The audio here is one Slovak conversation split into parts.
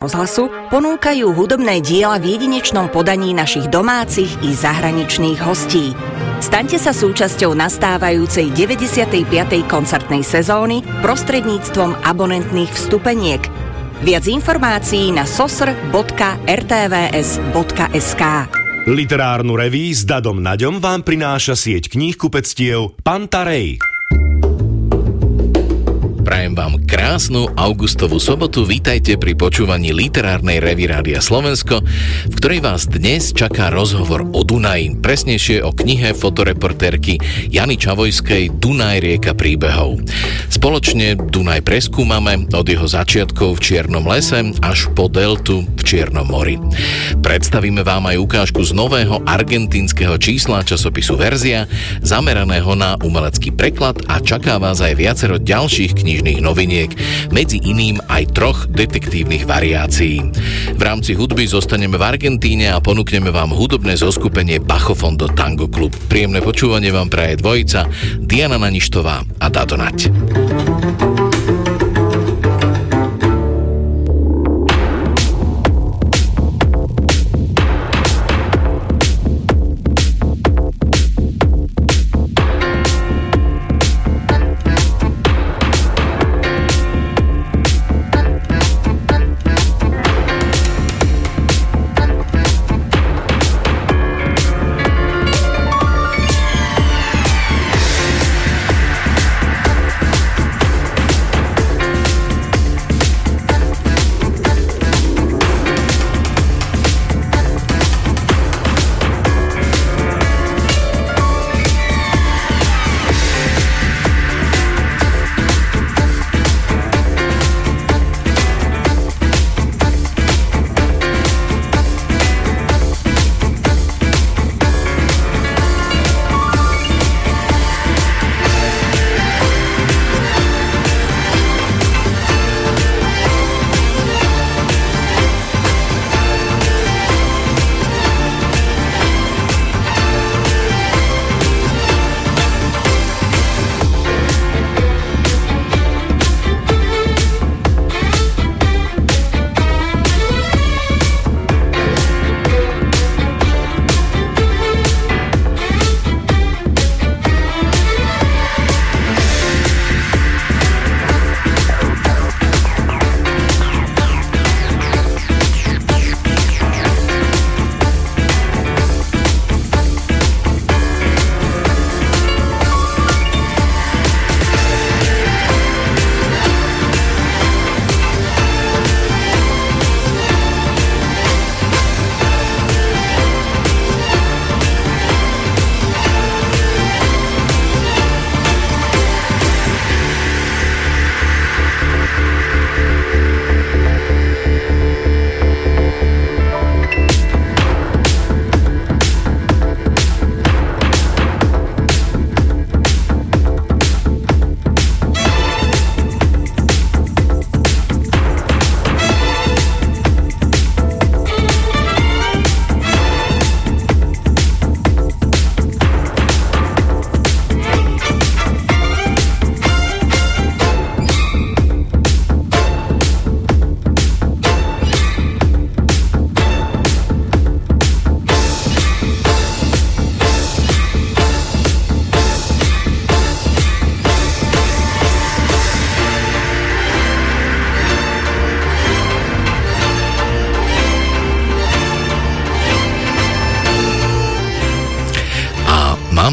Rozhlasu ponúkajú hudobné diela v jedinečnom podaní našich domácich i zahraničných hostí. Staňte sa súčasťou nastávajúcej 95. koncertnej sezóny prostredníctvom abonentných vstupeniek. Viac informácií na sosr.rtvs.sk. Literárnu reví s Dadom Naďom vám prináša sieť kníhkupectiev Pantha Rhei. Prajem vám krásnu augustovú sobotu, vítajte pri počúvaní literárnej revy Rádia Slovensko, v ktorej vás dnes čaká rozhovor o Dunaji, presnejšie o knihe fotoreportérky Jany Čavojskej Dunaj, rieka príbehov. Spoločne Dunaj preskúmame od jeho začiatkov v Čiernom lese až po deltu v Čiernom mori. Predstavíme vám aj ukážku z nového argentínskeho čísla časopisu Verzia, zameraného na umelecký preklad, a čaká vás aj viacero ďalších kníh noviniek, medzi iným aj 3 detektívnych variácií. V rámci hudby zostaneme v Argentíne a ponúkneme vám hudobné zoskupenie Bajo Fondo Tango Club. Príjemné počúvanie vám praje dvojica Diana Naništová a Dado Naď.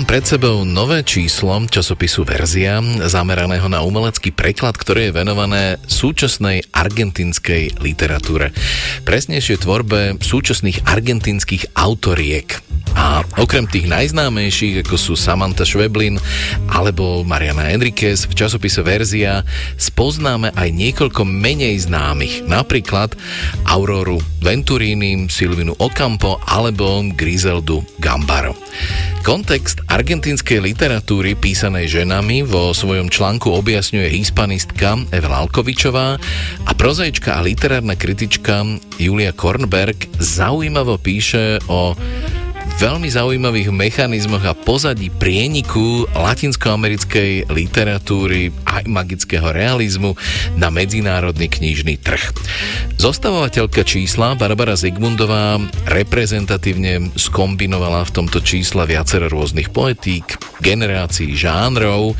Pred sebou nové číslo časopisu Verzia, zameraného na umelecký preklad, ktoré je venované súčasnej argentínskej literatúre. Presnejšie tvorbe súčasných argentínskych autoriek. A okrem tých najznámejších, ako sú Samanta Šveblin alebo Mariana Enriquez, v časopise Verzia spoznáme aj niekoľko menej známych, napríklad Auroru Venturini, Silvinu Ocampo alebo Griseldu Gambaro. Kontext argentínskej literatúry písanej ženami vo svojom článku objasňuje hispanistka Eve Lalkovičová a prozaička a literárna kritička Julia Kornberg zaujímavo píše o veľmi zaujímavých mechanizmoch a pozadí prieniku latinskoamerickej literatúry aj magického realizmu na medzinárodný knižný trh. Zostavovateľka čísla Barbora Zigmundová reprezentatívne skombinovala v tomto čísle viacero rôznych poetík, generácií, žánrov.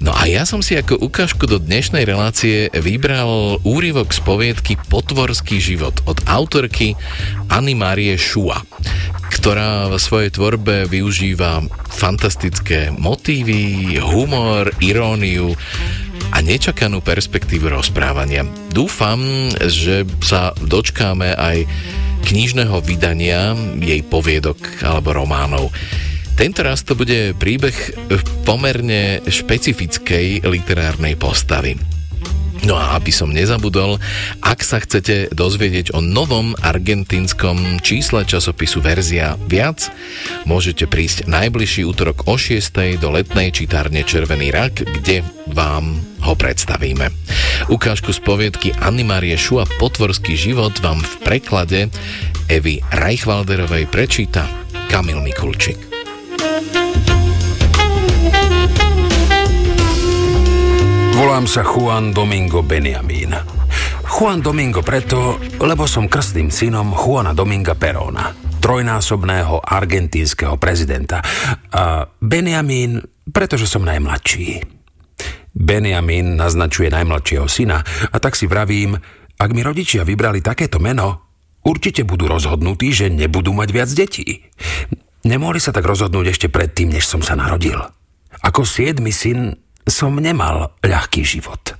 No a ja som si ako ukážku do dnešnej relácie vybral úryvok z poviedky Potvorský život od autorky Anny Marie Šua, ktorá v svojej tvorbe využíva fantastické motívy, humor, iróniu a nečakanú perspektívu rozprávania. Dúfam, že sa dočkáme aj knižného vydania jej poviedok alebo románov. Tento raz to bude príbeh pomerne špecifickej literárnej postavy. No a aby som nezabudol, ak sa chcete dozvedieť o novom argentínskom čísle časopisu Verzia viac, môžete prísť najbližší útorok o 6:00 do letnej čitárne Červený rak, kde vám ho predstavíme. Ukážku z poviedky Anny Marie Šua Potvorský život vám v preklade Evy Reichwalderovej prečíta Kamil Mikulčík. Volám sa Juan Domingo Benjamín. Juan Domingo preto, lebo som krstným synom Juana Dominga Peróna, trojnásobného argentínskeho prezidenta. A Benjamín, pretože som najmladší. Benjamín naznačuje najmladšieho syna a tak si vravím, ak mi rodičia vybrali takéto meno, určite budú rozhodnutí, že nebudú mať viac detí. Nemohli sa tak rozhodnúť ešte predtým, než som sa narodil. Ako 7. syn som nemal ľahký život.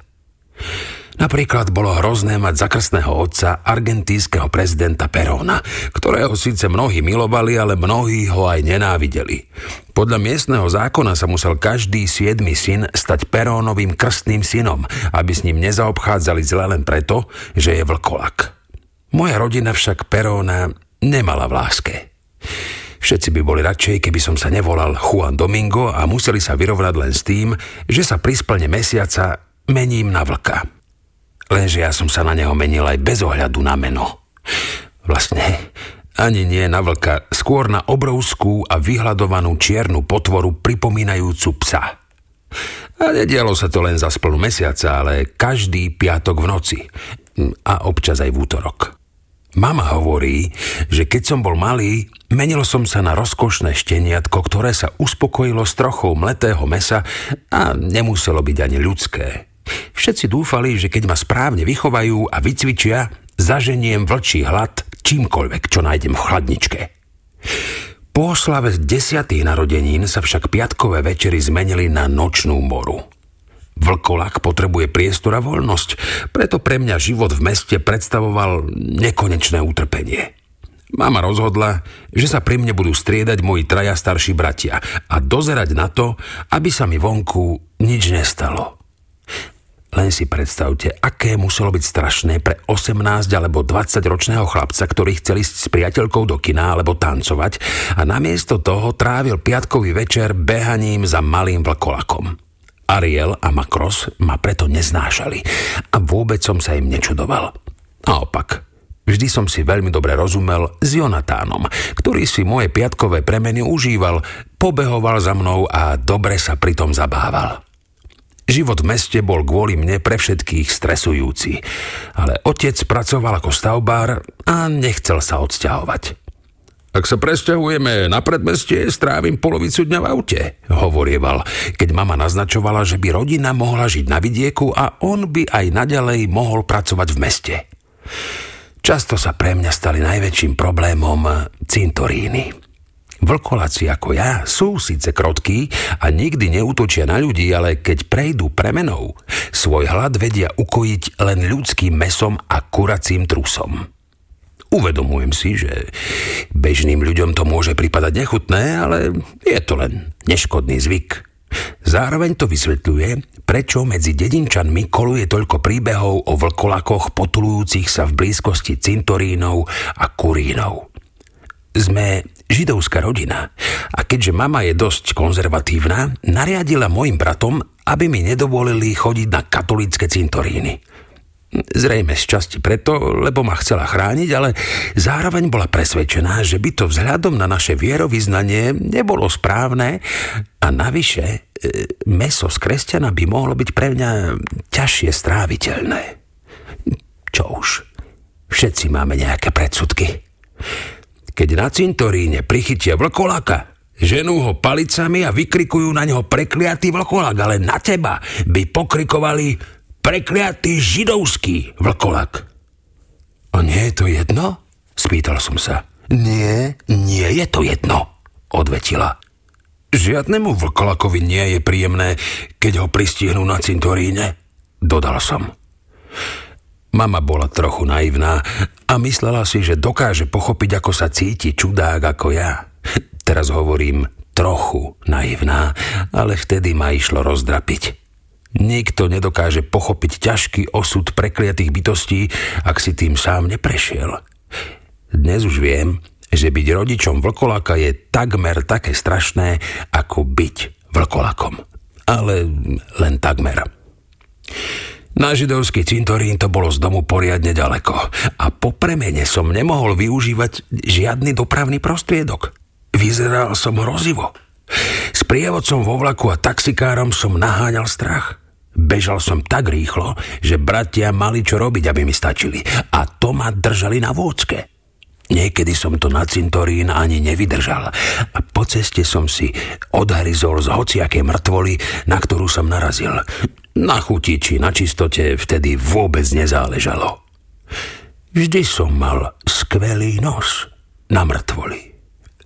Napríklad bolo hrozné mať za krstného otca argentínskeho prezidenta Peróna, ktorého síce mnohí milovali, ale mnohí ho aj nenávideli. Podľa miestneho zákona sa musel každý 7. syn stať Perónovým krstným synom, aby s ním nezaobchádzali zle len preto, že je vlkolak. Moja rodina však Peróna nemala v láske. Všetci by boli radšej, keby som sa nevolal Juan Domingo a museli sa vyrovnať len s tým, že sa pri splne mesiaca mením na vlka. Lenže ja som sa na neho menil aj bez ohľadu na meno. Vlastne ani nie na vlka, skôr na obrovskú a vyhľadovanú čiernu potvoru pripomínajúcu psa. A nedialo sa to len za splnu mesiaca, ale každý piatok v noci a občas aj v útorok. Mama hovorí, že keď som bol malý, menil som sa na rozkošné šteniatko, ktoré sa uspokojilo s trochou mletého mäsa a nemuselo byť ani ľudské. Všetci dúfali, že keď ma správne vychovajú a vycvičia, zaženiem vlčí hlad čímkoľvek, čo nájdem v chladničke. Po oslave 10. narodenín sa však piatkové večery zmenili na nočnú moru. Vlkolak potrebuje priestor a voľnosť, preto pre mňa život v meste predstavoval nekonečné utrpenie. Mama rozhodla, že sa pri mne budú striedať moji traja starší bratia a dozerať na to, aby sa mi vonku nič nestalo. Len si predstavte, aké muselo byť strašné pre 18 alebo 20 ročného chlapca, ktorý chcel ísť s priateľkou do kina alebo tancovať a namiesto toho trávil piatkový večer behaním za malým vlkolakom. Ariel a Makros ma preto neznášali a vôbec som sa im nečudoval. Naopak, vždy som si veľmi dobre rozumel s Jonatánom, ktorý si moje piatkové premeny užíval, pobehoval za mnou a dobre sa pritom zabával. Život v meste bol kvôli mne pre všetkých stresujúci, ale otec pracoval ako stavbár a nechcel sa odsťahovať. Ak sa presťahujeme na predmestie, strávim polovicu dňa v aute, hovorieval, keď mama naznačovala, že by rodina mohla žiť na vidieku a on by aj naďalej mohol pracovať v meste. Často sa pre mňa stali najväčším problémom cintoríny. Vlkoláci ako ja sú síce krotkí a nikdy neútočia na ľudí, ale keď prejdú premenou, svoj hlad vedia ukojiť len ľudským mesom a kuracím trusom. Uvedomujem si, že bežným ľuďom to môže pripadať nechutné, ale je to len neškodný zvyk. Zároveň to vysvetľuje, prečo medzi dedinčanmi koluje toľko príbehov o vlkolakoch potulujúcich sa v blízkosti cintorínov a kurínov. Sme židovská rodina a keďže mama je dosť konzervatívna, nariadila mojim bratom, aby mi nedovolili chodiť na katolícke cintoríny. Zrejme z časti preto, lebo ma chcela chrániť, ale zároveň bola presvedčená, že by to vzhľadom na naše vierovyznanie nebolo správne a navyše mäso z kresťana by mohlo byť pre mňa ťažšie stráviteľné. Čo už, všetci máme nejaké predsudky. Keď na cintoríne prichytia vlkolaka, ženú ho palicami a vykrikujú na neho prekliatý vlkolak, ale na teba by pokrikovali... Prekliatý židovský vlkolak. A nie je to jedno? Spýtal som sa. Nie je to jedno, odvetila. Žiadnemu vlkolakovi nie je príjemné, keď ho pristihnú na cintoríne, dodal som. Mama bola trochu naivná a myslela si, že dokáže pochopiť, ako sa cíti čudák ako ja. Teraz hovorím trochu naivná, ale vtedy ma išlo rozdrapiť. Nikto nedokáže pochopiť ťažký osud prekliatých bytostí, ak si tým sám neprešiel. Dnes už viem, že byť rodičom vlkolaka je takmer také strašné, ako byť vlkolakom. Ale len takmer. Na židovský cintorín to bolo z domu poriadne ďaleko a po premene som nemohol využívať žiadny dopravný prostriedok. Vyzeral som hrozivo. S prievodcom vo vlaku a taxikárom som naháňal strach. Bežal som tak rýchlo, že bratia mali čo robiť, aby mi stačili. A to ma držali na vôdzke. Niekedy som to na cintorín ani nevydržal. A po ceste som si odhryzol z hociakej mŕtvoly, na ktorú som narazil. Na chuti či na čistote vtedy vôbec nezáležalo. Vždy som mal skvelý nos na mŕtvoli.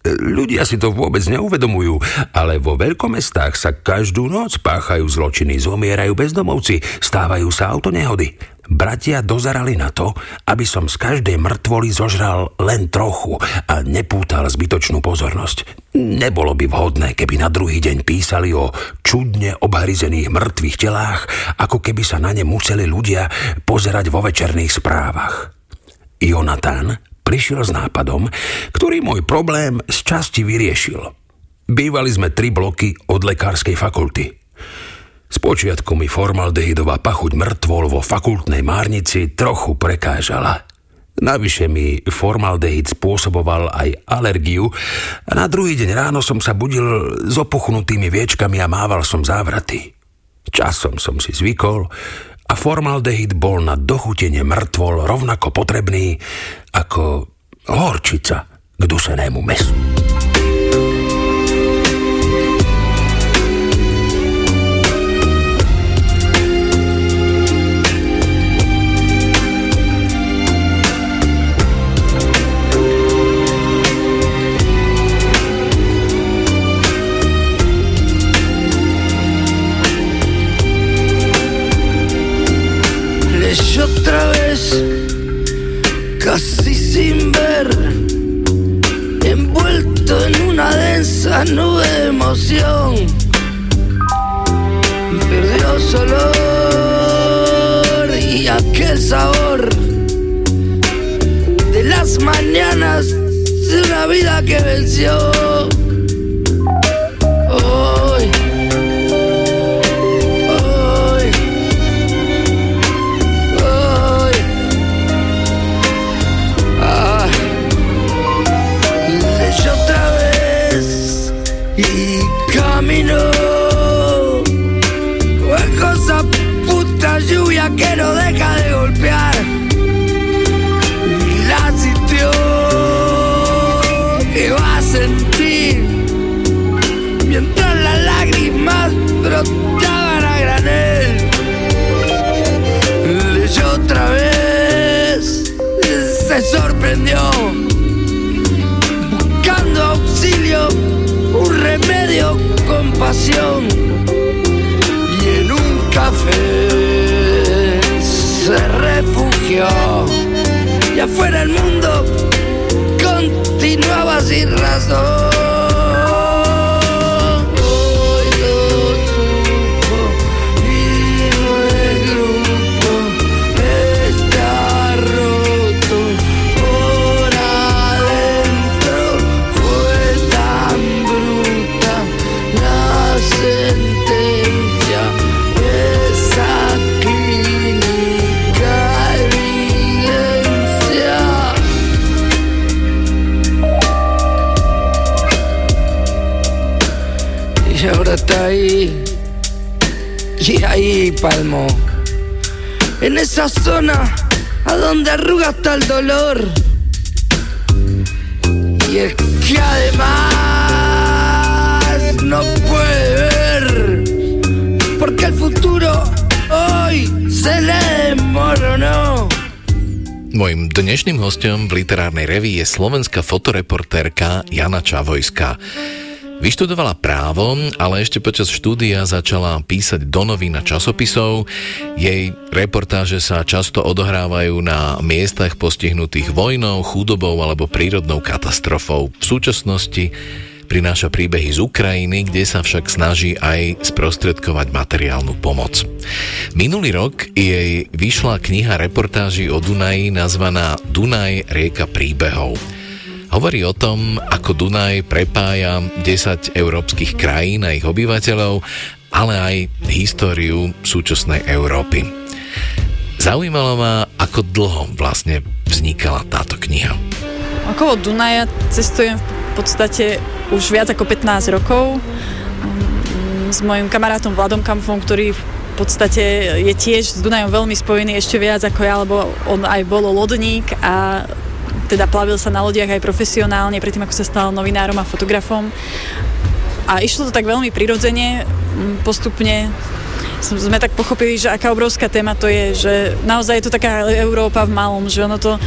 Ľudia si to vôbec neuvedomujú, ale vo veľkomestách sa každú noc páchajú zločiny, zomierajú bezdomovci, stávajú sa autonehody. Bratia dozerali na to, aby som z každej mŕtvoly zožral len trochu a nepútal zbytočnú pozornosť. Nebolo by vhodné, keby na druhý deň písali o čudne obhryzených mŕtvych telách, ako keby sa na ne museli ľudia pozerať vo večerných správach. Jonatán prišiel s nápadom, ktorý môj problém z časti vyriešil. Bývali sme 3 bloky od lekárskej fakulty. Spočiatku mi formaldehydová pachuť mŕtvol vo fakultnej márnici trochu prekážala. Navyše mi formaldehyd spôsoboval aj alergiu a na druhý deň ráno som sa budil s opuchnutými viečkami a mával som závraty. Časom som si zvykol a formaldehyd bol na dochutenie mŕtvol rovnako potrebný ako horčica k dusenému mäsu. Otra vez, casi sin ver, envuelto en una densa nube de emoción, perdió su olor y aquel sabor de las mañanas de una vida que venció. Que no deja de golpear y la sintió que va a sentir mientras las lágrimas brotaban a granel. Leyó otra vez, se sorprendió buscando auxilio, un remedio con pasión y en un café se refugió y afuera el mundo continuaba sin razón. Hoy lo supo y no el grupo está roto por adentro, fue tan bruta la sentencia. God. y ahí palmó. En esa zona a donde arruga hasta el dolor. Y es que además no puede ver, porque el futuro hoy se le desmoronó. Mojím dnešným hostom v literárnej revii je slovenská fotoreportérka Jana Čavojská. Vyštudovala právo, ale ešte počas štúdia začala písať do novín a časopisov. Jej reportáže sa často odohrávajú na miestach postihnutých vojnou, chudobou alebo prírodnou katastrofou. V súčasnosti prináša príbehy z Ukrajiny, kde sa však snaží aj sprostredkovať materiálnu pomoc. Minulý rok jej vyšla kniha reportáží o Dunaji nazvaná Dunaj, rieka príbehov. Hovorí o tom, ako Dunaj prepája 10 európskych krajín a ich obyvateľov, ale aj históriu súčasnej Európy. Zaujímalo ma, ako dlho vlastne vznikala táto kniha. Okolo Dunaja cestujem v podstate už viac ako 15 rokov s mojim kamarátom Vladom Kamfom, ktorý v podstate je tiež s Dunajom veľmi spojený ešte viac ako ja, lebo on aj bol lodník a teda plavil sa na lodiach aj profesionálne predtým, ako sa stal novinárom a fotografom. A išlo to tak veľmi prirodzene. Postupne sme tak pochopili, že aká obrovská téma to je, že naozaj je to taká Európa v malom, že ono to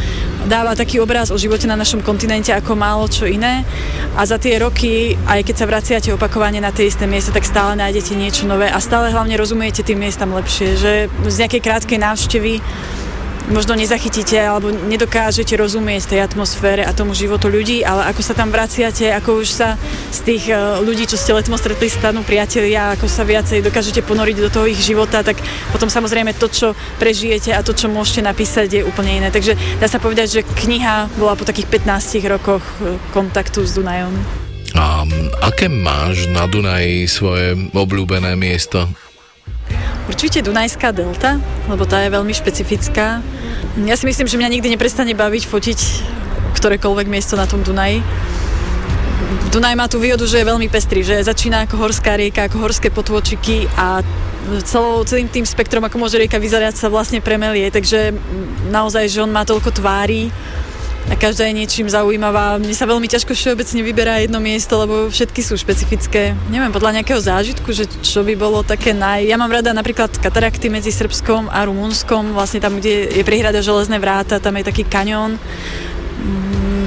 dáva taký obraz o živote na našom kontinente ako málo čo iné. A za tie roky, aj keď sa vraciate opakovane na tie isté miesta, tak stále nájdete niečo nové a stále hlavne rozumiete tým miestam lepšie, že z nejakej krátkej návštevy možno nezachytíte alebo nedokážete rozumieť tej atmosfére a tomu životu ľudí, ale ako sa tam vraciate, ako už sa z tých ľudí, čo ste letmo stretli, stanú priatelia, ako sa viacej dokážete ponoriť do toho ich života, tak potom samozrejme to, čo prežijete a to, čo môžete napísať, je úplne iné. Takže dá sa povedať, že kniha bola po takých 15 rokoch kontaktu s Dunajom. A aké máš na Dunaji svoje obľúbené miesto? Určite Dunajská delta, lebo tá je veľmi špecifická. Ja si myslím, že mňa nikdy neprestane baviť fotiť ktorékoľvek miesto na tom Dunaji. Dunaj má tú výhodu, že je veľmi pestrý, že začína ako horská rieka, ako horské potôčiky a celým tým spektrom, ako môže rieka vyzerať, sa vlastne premelie, takže naozaj, že on má toľko tvári a každá je niečím zaujímavá. Mne sa veľmi ťažko všeobecne vyberá jedno miesto, lebo všetky sú špecifické. Neviem, podľa nejakého zážitku, že čo by bolo také Ja mám rada napríklad katarakty medzi Srbskom a Rumunskom, vlastne tam, kde je priehrada Železné vráta, tam je taký kaňón,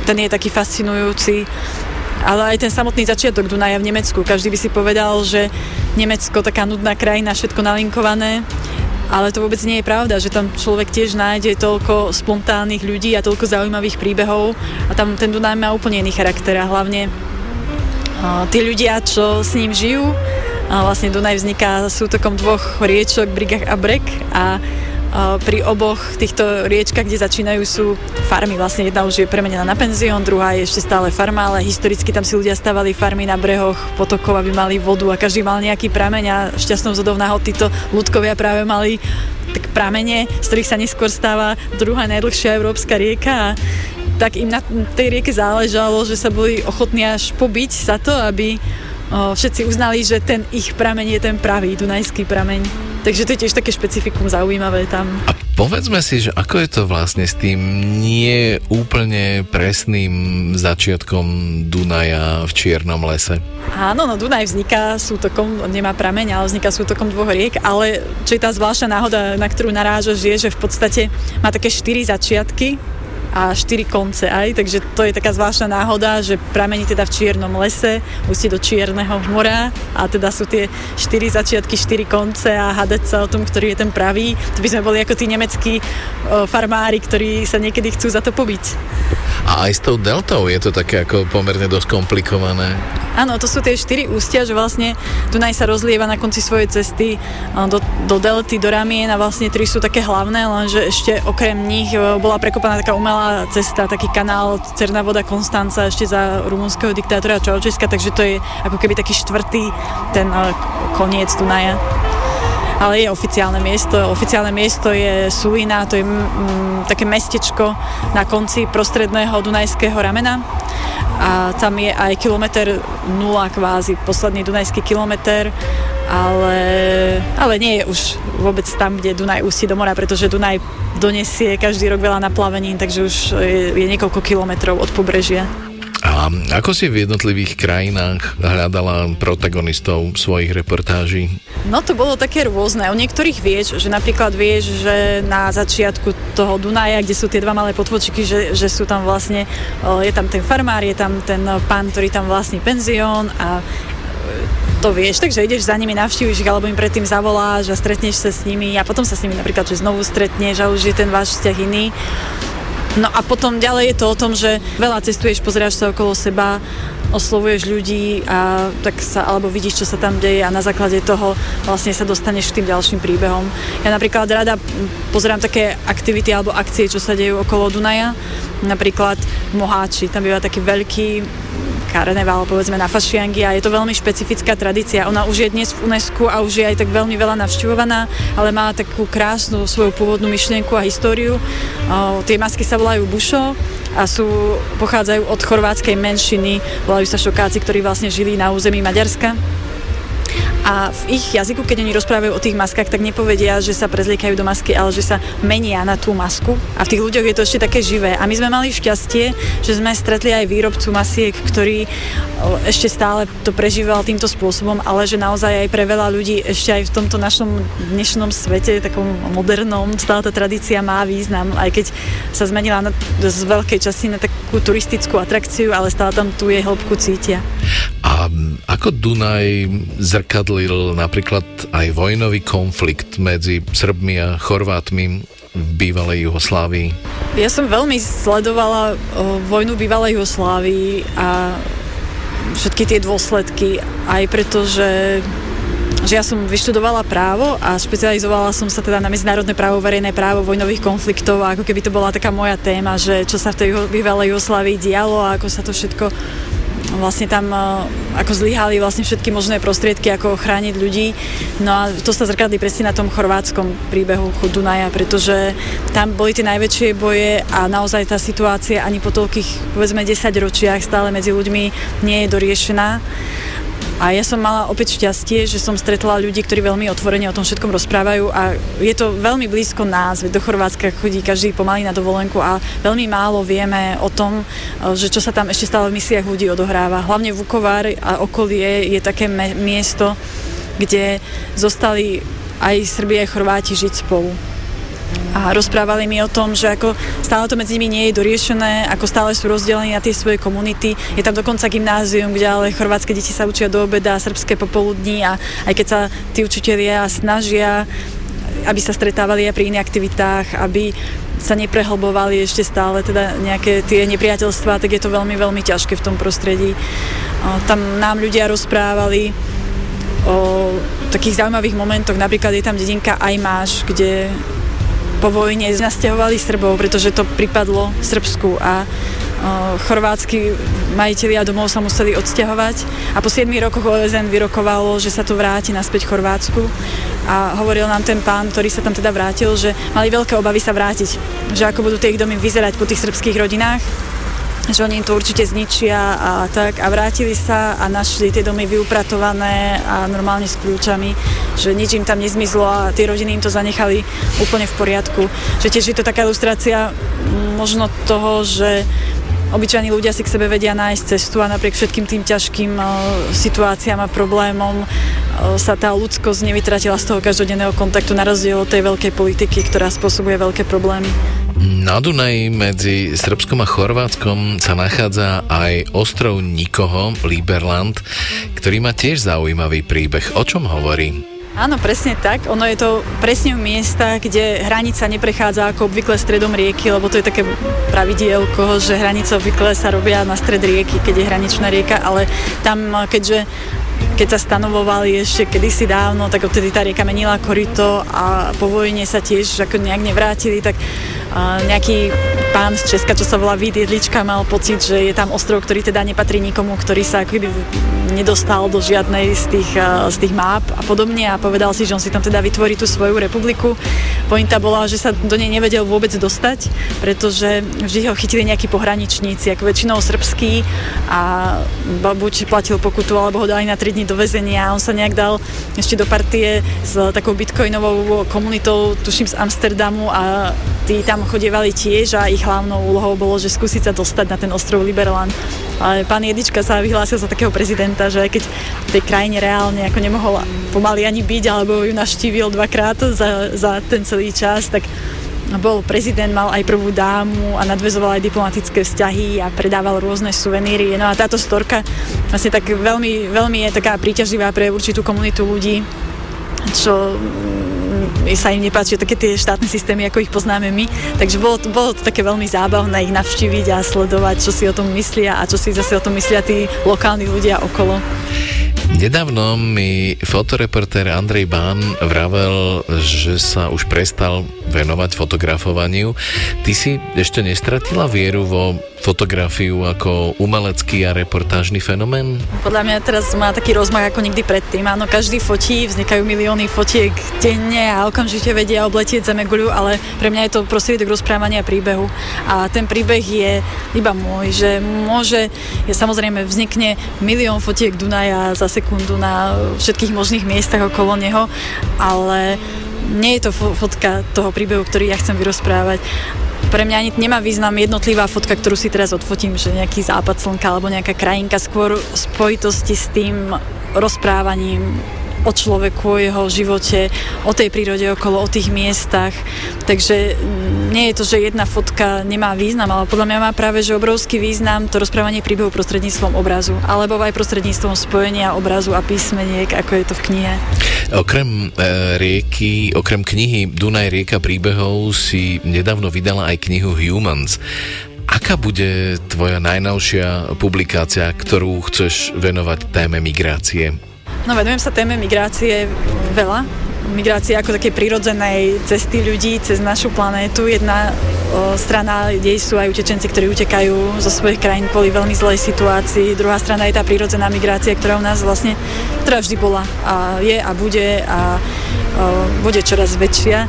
ten je taký fascinujúci. Ale aj ten samotný začiatok Dunaja v Nemecku. Každý by si povedal, že Nemecko, taká nudná krajina, všetko nalinkované. Ale to vôbec nie je pravda, že tam človek tiež nájde toľko spontánnych ľudí a toľko zaujímavých príbehov a tam ten Dunaj má úplne iný charakter a hlavne tí ľudia, čo s ním žijú, a vlastne Dunaj vzniká sútokom dvoch riečok, Brigach a Breg a pri oboch týchto riečkach, kde začínajú, sú farmy. Vlastne jedna už je premenená na penzión, druhá je ešte stále farma, ale historicky tam si ľudia stavali farmy na brehoch potokov, aby mali vodu a každý mal nejaký prameň a šťastnou zhodou náhod títo ľudkovia práve mali tak pramene, z ktorých sa neskôr stáva druhá najdlhšia európska rieka a tak im na tej rieke záležalo, že sa boli ochotní až pobiť za to, aby všetci uznali, že ten ich prameň je ten pravý, dunajský prameň. Takže to je tiež také špecifikum zaujímavé tam. A povedzme si, že ako je to vlastne s tým nie úplne presným začiatkom Dunaja v Čiernom lese? Áno, no Dunaj vzniká sútokom, nemá prameň, ale vzniká sútokom dvoch riek, ale čo je tá zvláštna náhoda, na ktorú narážaš, je, že v podstate má také 4 začiatky a 4 konce aj, takže to je taká zvláštna náhoda, že pramení teda v Čiernom lese, ústí do Čierneho mora a teda sú tie 4 začiatky, 4 konce a hádať sa o tom, ktorý je ten pravý. To by sme boli ako tí nemeckí farmári, ktorí sa niekedy chcú za to pobiť. A aj s tou deltou je to také ako pomerne dosť komplikované. Áno, to sú tie 4 ústia, že vlastne Dunaj sa rozlieva na konci svojej cesty do delty, do ramien a vlastne 3 sú také hlavné, lenže ešte okrem nich bola prekopaná taká umelá cesta, taký kanál Cerná voda Konstanca ešte za rumunského diktátora Čaučeska, takže to je ako keby taký štvrtý ten koniec Dunaja. Ale je oficiálne miesto. Oficiálne miesto je Sulina, to je také mestečko na konci prostredného dunajského ramena a tam je aj kilometer nula kvázi, posledný dunajský kilometer ale nie je už vôbec tam, kde Dunaj ústí do mora, pretože Dunaj donesie každý rok veľa naplavenín, takže už je niekoľko kilometrov od pobrežia. A ako si v jednotlivých krajinách hľadala protagonistov svojich reportáží? No to bolo také rôzne. O niektorých vieš, že napríklad vieš, že na začiatku toho Dunaja, kde sú tie dva malé potvočiky, že sú tam vlastne, je tam ten farmár, je tam ten pán, ktorý tam vlastní penzión a to vieš, takže ideš za nimi, navštíviš ich, alebo im predtým zavoláš a stretneš sa s nimi a potom sa s nimi napríklad že znovu stretneš a už je ten váš vzťah iný. No a potom ďalej je to o tom, že veľa cestuješ, pozeráš sa okolo seba, oslovuješ ľudí a tak sa, alebo vidíš, čo sa tam deje a na základe toho vlastne sa dostaneš k tým ďalším príbehom. Ja napríklad rada pozerám také aktivity alebo akcie, čo sa dejú okolo Dunaja. Napríklad v Moháči, tam býva taký veľký karneval, povedzme na Fašiangi a je to veľmi špecifická tradícia. Ona už je dnes v UNESCO a už je aj tak veľmi veľa navštevovaná, ale má takú krásnu svoju pôvodnú myšlienku a históriu. Tie masky sa volajú bušo a pochádzajú od chorvátskej menšiny, volajú sa šokáci, ktorí vlastne žili na území Maďarska. A v ich jazyku, keď oni rozprávajú o tých maskách, tak nepovedia, že sa prezliekajú do masky, ale že sa menia na tú masku. A v tých ľuďoch je to ešte také živé. A my sme mali šťastie, že sme stretli aj výrobcu masiek, ktorý ešte stále to prežíval týmto spôsobom, ale že naozaj aj pre veľa ľudí ešte aj v tomto našom dnešnom svete, takom modernom, stále tá tradícia má význam. Aj keď sa zmenila z veľkej časti na takú turistickú atrakciu, ale stále tam tu jej hĺbku cítia. A ako Dunaj zrkadlil napríklad aj vojnový konflikt medzi Srbmi a Chorvátmi v bývalej Juhoslávii? Ja som veľmi sledovala vojnu bývalej Juhoslávii a všetky tie dôsledky, aj preto, že ja som vyštudovala právo a špecializovala som sa teda na medzinárodné právo, verejné právo, vojnových konfliktov a ako keby to bola taká moja téma, že čo sa v tej bývalej Juhoslávii dialo a ako sa to všetko vlastne tam, ako zlyhali vlastne všetky možné prostriedky, ako chrániť ľudí. No a to sa zrkadlí presne na tom chorvátskom príbehu Dunaja, pretože tam boli tie najväčšie boje a naozaj tá situácia ani po toľkých, povedzme, 10 ročiach stále medzi ľuďmi nie je doriešená. A ja som mala opäť šťastie, že som stretla ľudí, ktorí veľmi otvorene o tom všetkom rozprávajú a je to veľmi blízko nás, veď do Chorvátska chodí každý pomaly na dovolenku a veľmi málo vieme o tom, že čo sa tam ešte stále v misiách ľudí odohráva. Hlavne Vukovar a okolie je také miesto, kde zostali aj Srbi, aj Chorváti žiť spolu. A rozprávali mi o tom, že ako stále to medzi nimi nie je doriešené, ako stále sú rozdelení na tie svoje komunity. Je tam dokonca gymnázium, kde ale chorvátske deti sa učia do obeda, srbské popoludní a aj keď sa tí učitelia snažia, aby sa stretávali aj pri iných aktivitách, aby sa neprehlbovali ešte stále teda nejaké tie nepriateľstvá, tak je to veľmi, veľmi ťažké v tom prostredí. Tam nám ľudia rozprávali o takých zaujímavých momentoch, napríklad je tam dedinka Ajmáš, kde po vojne nasťahovali Srbov, pretože to pripadlo Srbsku a chorvátsky majitelia domov sa museli odsťahovať a po 7 rokoch OSN vyrokovalo, že sa to vráti naspäť Chorvátsku a hovoril nám ten pán, ktorý sa tam teda vrátil, že mali veľké obavy sa vrátiť, že ako budú tie ich domy vyzerať po tých srbských rodinách, že oni to určite zničia a tak a vrátili sa a našli tie domy vyupratované a normálne s kľúčami, že nič im tam nezmizlo a tie rodiny im to zanechali úplne v poriadku. Že tiež je to taká ilustrácia možno toho, že obyčajní ľudia si k sebe vedia nájsť cestu a napriek všetkým tým ťažkým situáciám a problémom sa tá ľudskosť nevytratila z toho každodenného kontaktu na rozdiel od tej veľkej politiky, ktorá spôsobuje veľké problémy. Na Dunaji medzi Srbskom a Chorvátskom sa nachádza aj ostrov nikoho, Liberland, ktorý má tiež zaujímavý príbeh. O čom hovorí? Áno, presne tak. Ono je to presne v miestach, kde hranica neprechádza ako obvykle stredom rieky, lebo to je také pravidielko, že hranice obvykle sa robia na stred rieky, keď je hraničná rieka, ale tam, keď sa stanovovali ešte kedysi dávno, tak odtedy tá rieka menila koryto a po vojne sa tiež ako nejak nevrátili, tak Nejaký pán z Česka, čo sa volá Vít Jedlička, mal pocit, že je tam ostrov, ktorý teda nepatrí nikomu, ktorý sa akoby nedostal do žiadnej z tých máp a podobne, a povedal si, že on si tam teda vytvorí tú svoju republiku. Pointa bola, že sa do nej nevedel vôbec dostať, pretože vždy ho chytili nejakí pohraničníci, ako väčšinou srbskí, a buď platil pokutu, alebo ho dali na 3 dní do väzenia. On sa nejak dal ešte do partie s takou bitcoinovou komunitou, tuším z Amsterdamu, a tí tam chodievali tiež a ich hlavnou úlohou bolo, že skúsiť sa dostať na ten ostrov Liberland. Ale pán Jedlička sa vyhlásil za takého prezidenta, že aj keď v tej krajine reálne ako nemohol pomaly ani byť, alebo ju navštívil dvakrát za ten celý čas, tak bol prezident, mal aj prvú dámu a nadväzoval aj diplomatické vzťahy a predával rôzne suveníry. No a táto storka vlastne tak veľmi, veľmi je taká príťažlivá pre určitú komunitu ľudí, čo sa im nepáčia také tie štátne systémy, ako ich poznáme my. Takže bolo to také veľmi zábavné ich navštíviť a sledovať, čo si o tom myslia a čo si zase o tom myslia tí lokálni ľudia okolo. Nedávno mi fotoreportér Andrej Bán vravel, že sa už prestal venovať fotografovaniu. Ty si ešte nestratila vieru vo fotografiu ako umelecký a reportážny fenomén? Podľa mňa teraz má taký rozmach ako nikdy predtým. Áno, každý fotí, vznikajú milióny fotiek denne a okamžite vedia obletieť zemeguľu, ale pre mňa je to prostriedok rozprávania príbehu. A ten príbeh je iba môj, že samozrejme vznikne milión fotiek Dunaja za sekundu na všetkých možných miestach okolo neho, ale nie je to fotka toho príbehu, ktorý ja chcem vyrozprávať. Pre mňa ani nemá význam jednotlivá fotka, ktorú si teraz odfotím, že nejaký západ slnka alebo nejaká krajinka, skôr v spojitosti s tým rozprávaním o človeku, o jeho živote, o tej prírode okolo, o tých miestach. Takže nie je to, že jedna fotka nemá význam, ale podľa mňa má práve že obrovský význam to rozprávanie príbehu prostredníctvom obrazu, alebo aj prostredníctvom spojenia obrazu a písmeniek, ako je to v knihe. Okrem knihy Dunaj, rieka príbehov si nedávno vydala aj knihu Humans. Aká bude tvoja najnovšia publikácia, ktorú chceš venovať téme migrácie? No, venujem sa téme migrácie veľa. Migrácie ako takej prirodzenej cesty ľudí cez našu planétu. Jedna strana jej sú aj utečenci, ktorí utekajú zo svojich krajín kvôli veľmi zlej situácii. Druhá strana je tá prirodzená migrácia, ktorá u nás vlastne teda vždy bola a je a bude a bude čoraz väčšia.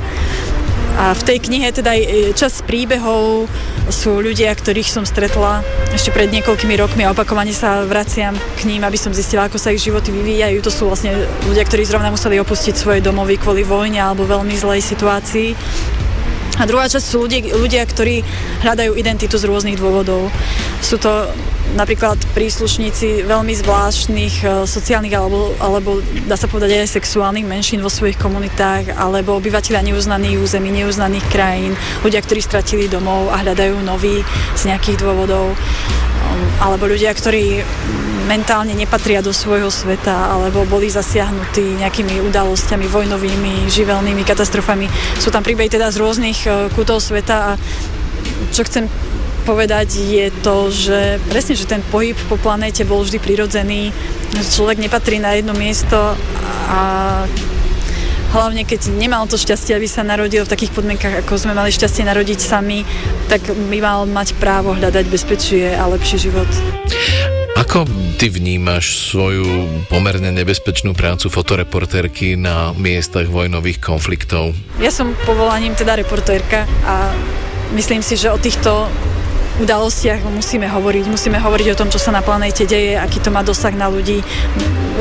A v tej knihe teda časť príbehov sú ľudia, ktorých som stretla ešte pred niekoľkými rokmi a opakovane sa vraciam k ním, aby som zistila, ako sa ich životy vyvíjajú. To sú vlastne ľudia, ktorí zrovna museli opustiť svoje domovy kvôli vojne alebo veľmi zlej situácii. A druhá časť sú ľudia, ktorí hľadajú identitu z rôznych dôvodov. Sú to napríklad príslušníci veľmi zvláštnych sociálnych alebo dá sa povedať aj sexuálnych menšín vo svojich komunitách, alebo obyvateľia neuznaných území, neuznaných krajín, ľudia, ktorí stratili domov a hľadajú nový z nejakých dôvodov, alebo ľudia, ktorí mentálne nepatria do svojho sveta, alebo boli zasiahnutí nejakými udalosťami vojnovými, živelnými katastrofami. Sú tam príbehy teda z rôznych kútov sveta a čo chcem povedať je to, že presne, že ten pohyb po planéte bol vždy prirodzený, že človek nepatrí na jedno miesto a hlavne keď nemal to šťastie, aby sa narodil v takých podmienkach, ako sme mali šťastie narodiť sami, tak by mal mať právo hľadať bezpečie a lepší život. Ako ty vnímaš svoju pomerne nebezpečnú prácu fotoreportérky na miestach vojnových konfliktov? Ja som povolaním teda reportérka a myslím si, že o týchto udalostiach musíme hovoriť o tom, čo sa na planéte deje, aký to má dosah na ľudí.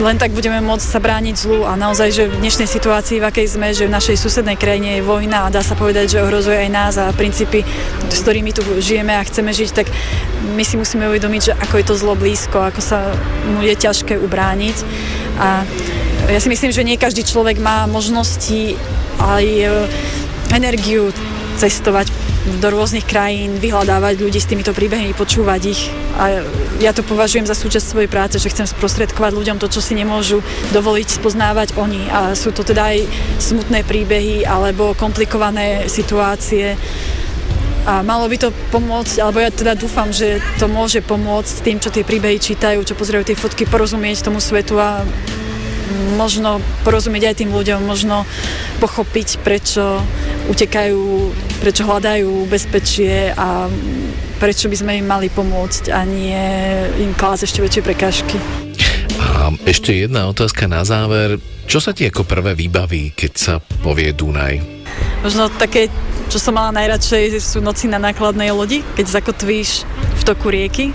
Len tak budeme môcť sa brániť zlu a naozaj, že v dnešnej situácii, v akej sme, že v našej susednej krajine je vojna a dá sa povedať, že ohrozuje aj nás a princípy, s ktorými tu žijeme a chceme žiť, tak my si musíme uvedomiť, že ako je to zlo blízko, ako sa mu je ťažké ubrániť. A ja si myslím, že nie každý človek má možnosti aj energiu cestovať do rôznych krajín, vyhľadávať ľudí s týmito príbehmi, počúvať ich. A ja to považujem za súčasť svojej práce, že chcem sprostredkovať ľuďom to, čo si nemôžu dovoliť spoznávať oni. A sú to teda aj smutné príbehy alebo komplikované situácie. A malo by to pomôcť, alebo ja teda dúfam, že to môže pomôcť tým, čo tie príbehy čítajú, čo pozerajú tie fotky, porozumieť tomu svetu a možno porozumieť aj tým ľuďom, možno pochopiť, prečo utekajú, prečo hľadajú bezpečie a prečo by sme im mali pomôcť a nie im klásť ešte väčšie prekážky. A ešte jedna otázka na záver. Čo sa ti ako prvé vybaví, keď sa povie Dunaj? Možno také, čo som mala najradšej, sú noci na nákladnej lodi, keď zakotvíš v toku rieky,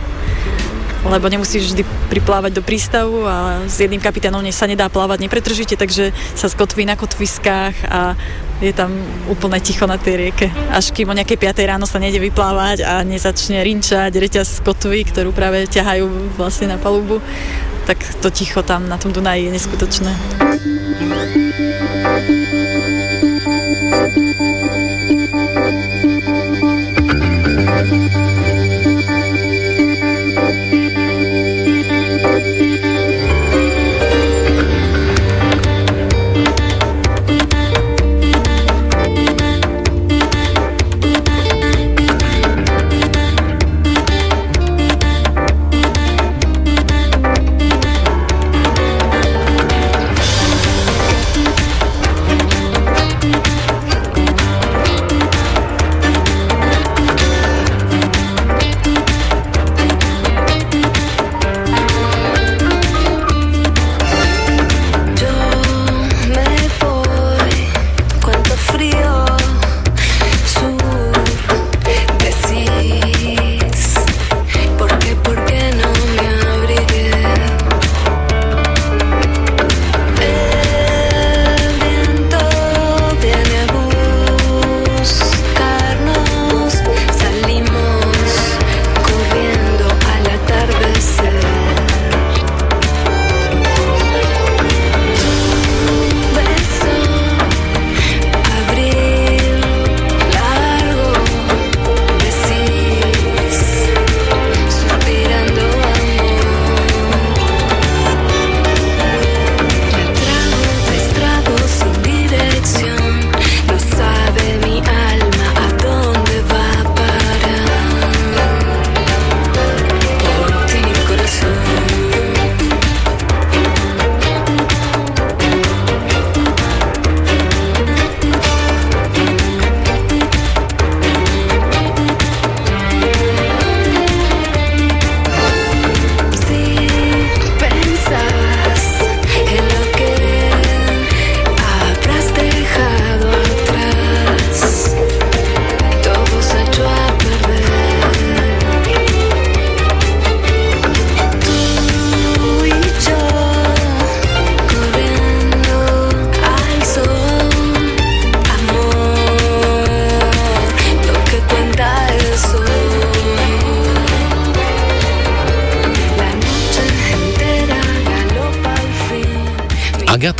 lebo nemusíš vždy priplávať do prístavu a s jedným kapitánom sa nedá plávať nepretržite, takže sa skotví na kotviskách a je tam úplne ticho na tej rieke. Až kým o nejakej 5:00 ráno sa nejde vyplávať a nezačne rinčať reťaz z kotvy, ktorú práve ťahajú vlastne na palubu, tak to ticho tam na tom Dunaji je neskutočné.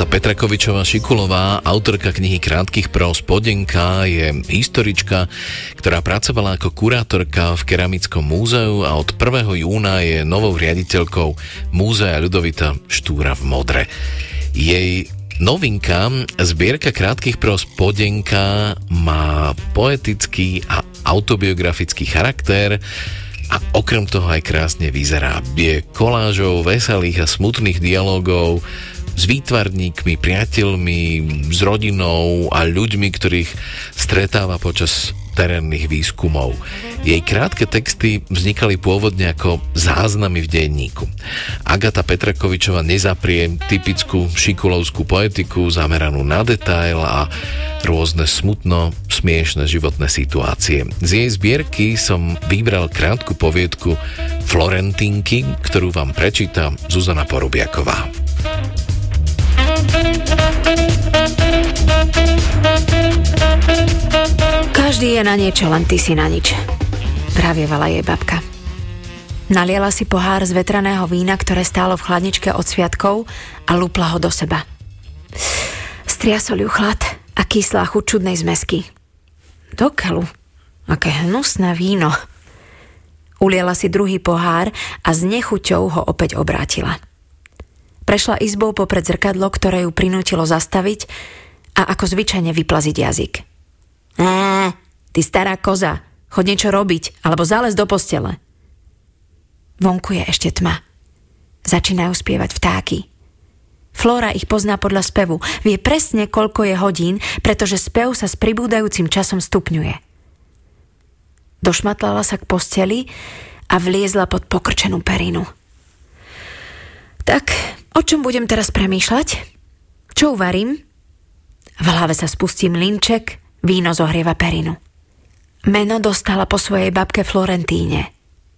Petrakovičová Šikulová, autorka knihy Krátkych prós Podienka, je historička, ktorá pracovala ako kurátorka v Keramickom múzeu a od 1. júna je novou riaditeľkou Múzea Ľudovita Štúra v Modre. Jej novinka, zbierka Krátkych prós Podienka, má poetický a autobiografický charakter a okrem toho aj krásne vyzerá. Je kolážou veselých a smutných dialógov s výtvarníkmi, priateľmi, s rodinou a ľuďmi, ktorých stretáva počas terénnych výskumov. Jej krátke texty vznikali pôvodne ako záznamy v denníku. Agata Petrakovičová nezaprie typickú šikulovskú poetiku zameranú na detail a rôzne smutno, smiešne životné situácie. Z jej zbierky som vybral krátku poviedku Florentínky, ktorú vám prečíta Zuzana Porubiaková. Každý je na niečo, len ty si na nič, pravievala jej babka. Naliela si pohár z vetraného vína, ktoré stálo v chladničke od sviatkov, a lúpla ho do seba. Striasol ju chlad a kyslá chuť čudnej zmesky. Do keľu, aké hnusné víno. Uliela si druhý pohár a s nechuťou ho opäť obrátila. Prešla izbou popred zrkadlo, ktoré ju prinútilo zastaviť a ako zvyčajne vyplaziť jazyk. Ty stará koza, choď niečo robiť, alebo zález do postele. Vonku je ešte tma. Začínajú spievať vtáky. V Flóra ich pozná podľa spevu. Vie presne, koľko je hodín, pretože spev sa s pribúdajúcim časom stupňuje. Došmatlala sa k posteli a vliezla pod pokrčenú perinu. Tak, o čom budem teraz premýšľať? Čo uvarím? V hlave sa spustí mlynček, víno zohrieva perinu. Meno dostala po svojej babke Florentíne.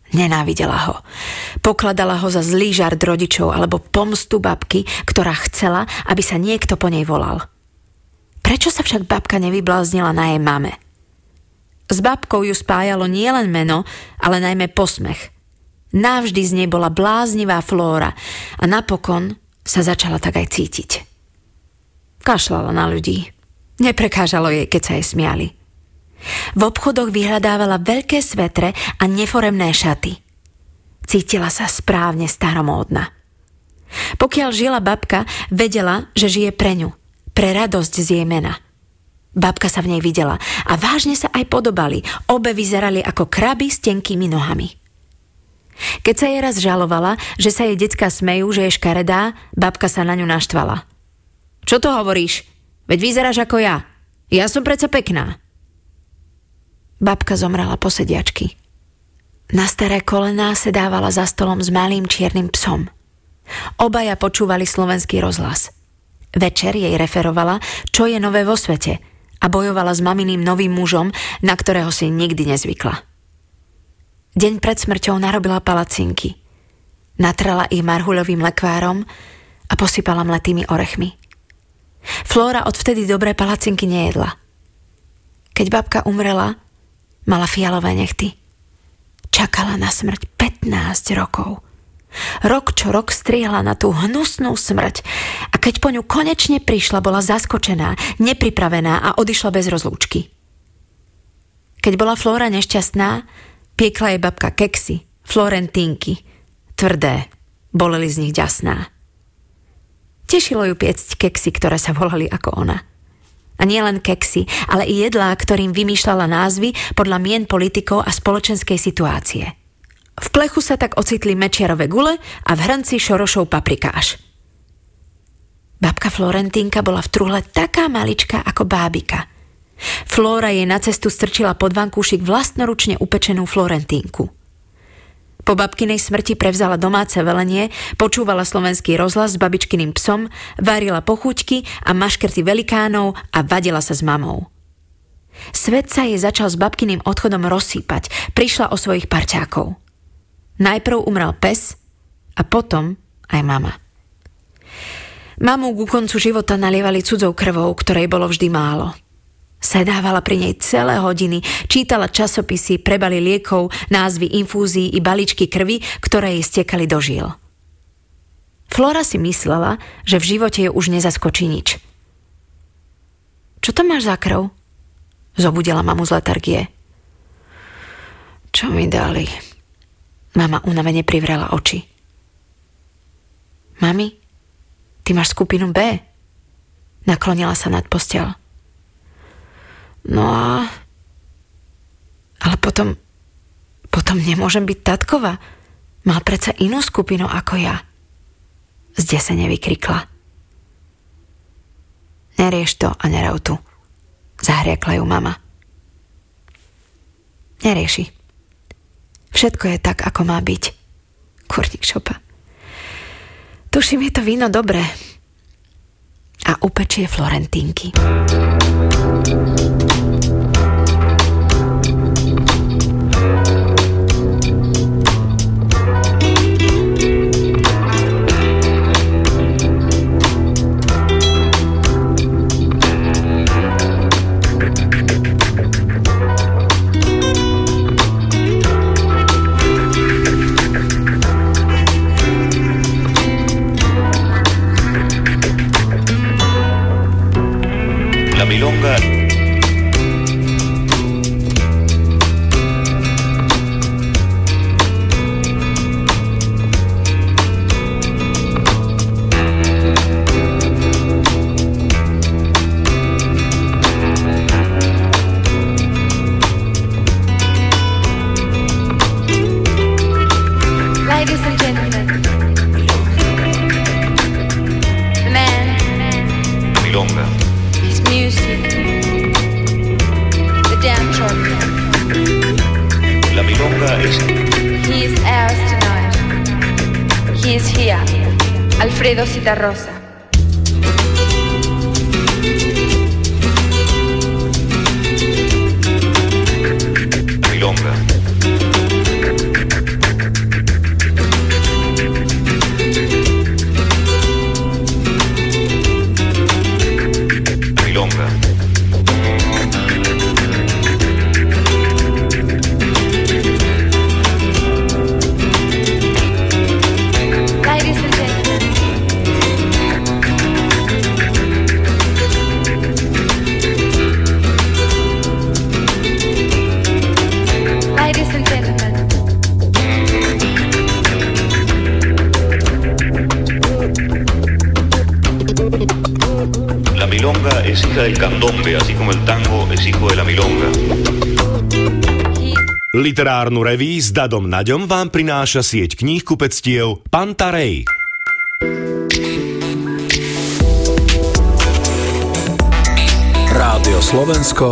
Nenávidela ho. Pokladala ho za zlý žart rodičov alebo pomstu babky, ktorá chcela, aby sa niekto po nej volal. Prečo sa však babka nevybláznila na jej mame? S babkou ju spájalo nielen meno, ale najmä posmech. Navždy z nej bola bláznivá Flóra a napokon sa začala tak aj cítiť. Kašľala na ľudí. Neprekážalo jej, keď sa jej smiali. V obchodoch vyhľadávala veľké svetre a neforemné šaty. Cítila sa správne staromódna. Pokiaľ žila babka, vedela, že žije pre ňu, pre radosť z jej mena. Babka sa v nej videla a vážne sa aj podobali. Obe vyzerali ako kraby s tenkými nohami. Keď sa jej raz žalovala, že sa jej decká smejú, že je škaredá, babka sa na ňu naštvala. Čo to hovoríš? Veď vyzeráš ako ja. Ja som predsa pekná. Babka zomrala po sediačky. Na staré kolená sedávala za stolom s malým čiernym psom. Obaja počúvali slovenský rozhlas. Večer jej referovala, čo je nové vo svete a bojovala s maminým novým mužom, na ktorého si nikdy nezvykla. Deň pred smrťou narobila palacinky. Natrala ich marhuľovým lekvárom a posypala mletými orechmi. Flóra odvtedy dobré palacinky nejedla. Keď babka umrela, mala fialové nechty. Čakala na smrť 15 rokov. Rok čo rok strihla na tú hnusnú smrť a keď po ňu konečne prišla, bola zaskočená, nepripravená a odišla bez rozlúčky. Keď bola Flóra nešťastná, piekla jej babka keksy, florentínky. Tvrdé, boleli z nich ďasná. Tešilo ju piecť keksy, ktoré sa volali ako ona. A nie len keksy, ale i jedlá, ktorým vymýšľala názvy podľa mien politikov a spoločenskej situácie. V plechu sa tak ocitli mečiarové gule a v hrnci Šorošov paprikáš. Babka Florentínka bola v truhle taká malička ako bábika. Flóra jej na cestu strčila pod vankúšik vlastnoručne upečenú florentínku. Po babkinej smrti prevzala domáce velenie, počúvala slovenský rozhlas s babičkyným psom, varila pochúťky a maškrty velikánov a vadila sa s mamou. Svet sa jej začal s babkyným odchodom rozsýpať, prišla o svojich parťákov. Najprv umrel pes a potom aj mama. Mamu ku koncu života nalievali cudzou krvou, ktorej bolo vždy málo. Sedávala pri nej celé hodiny, čítala časopisy, prebaly liekov, názvy infúzií i balíčky krvi, ktoré jej stekali do žil. Flóra si myslela, že v živote ju už nezaskočí nič. Čo to máš za krv? Zobudila mamu z letargie. Čo mi dali? Mama unavene privrela oči. Mami, ty máš skupinu B? Naklonila sa nad posteľ. No a... Ale potom nemôžem byť tatková. Mal predsa inú skupinu ako ja. Zdesene vykrikla. Nerieš to a nerav tu. Zahriakla ju mama. Nerieši. Všetko je tak, ako má byť. Kurník šopa. Tuším, je to víno dobré. A upečie florentínky. Wilfredo Citarrosa. Milonga. Milonga. Es hija del candombe, así como el tango es hijo de la milonga. Literárnu revue s Dadom Naďom vám prináša sieť kníhkupectiev Pantha Rhei. Rádio Slovensko.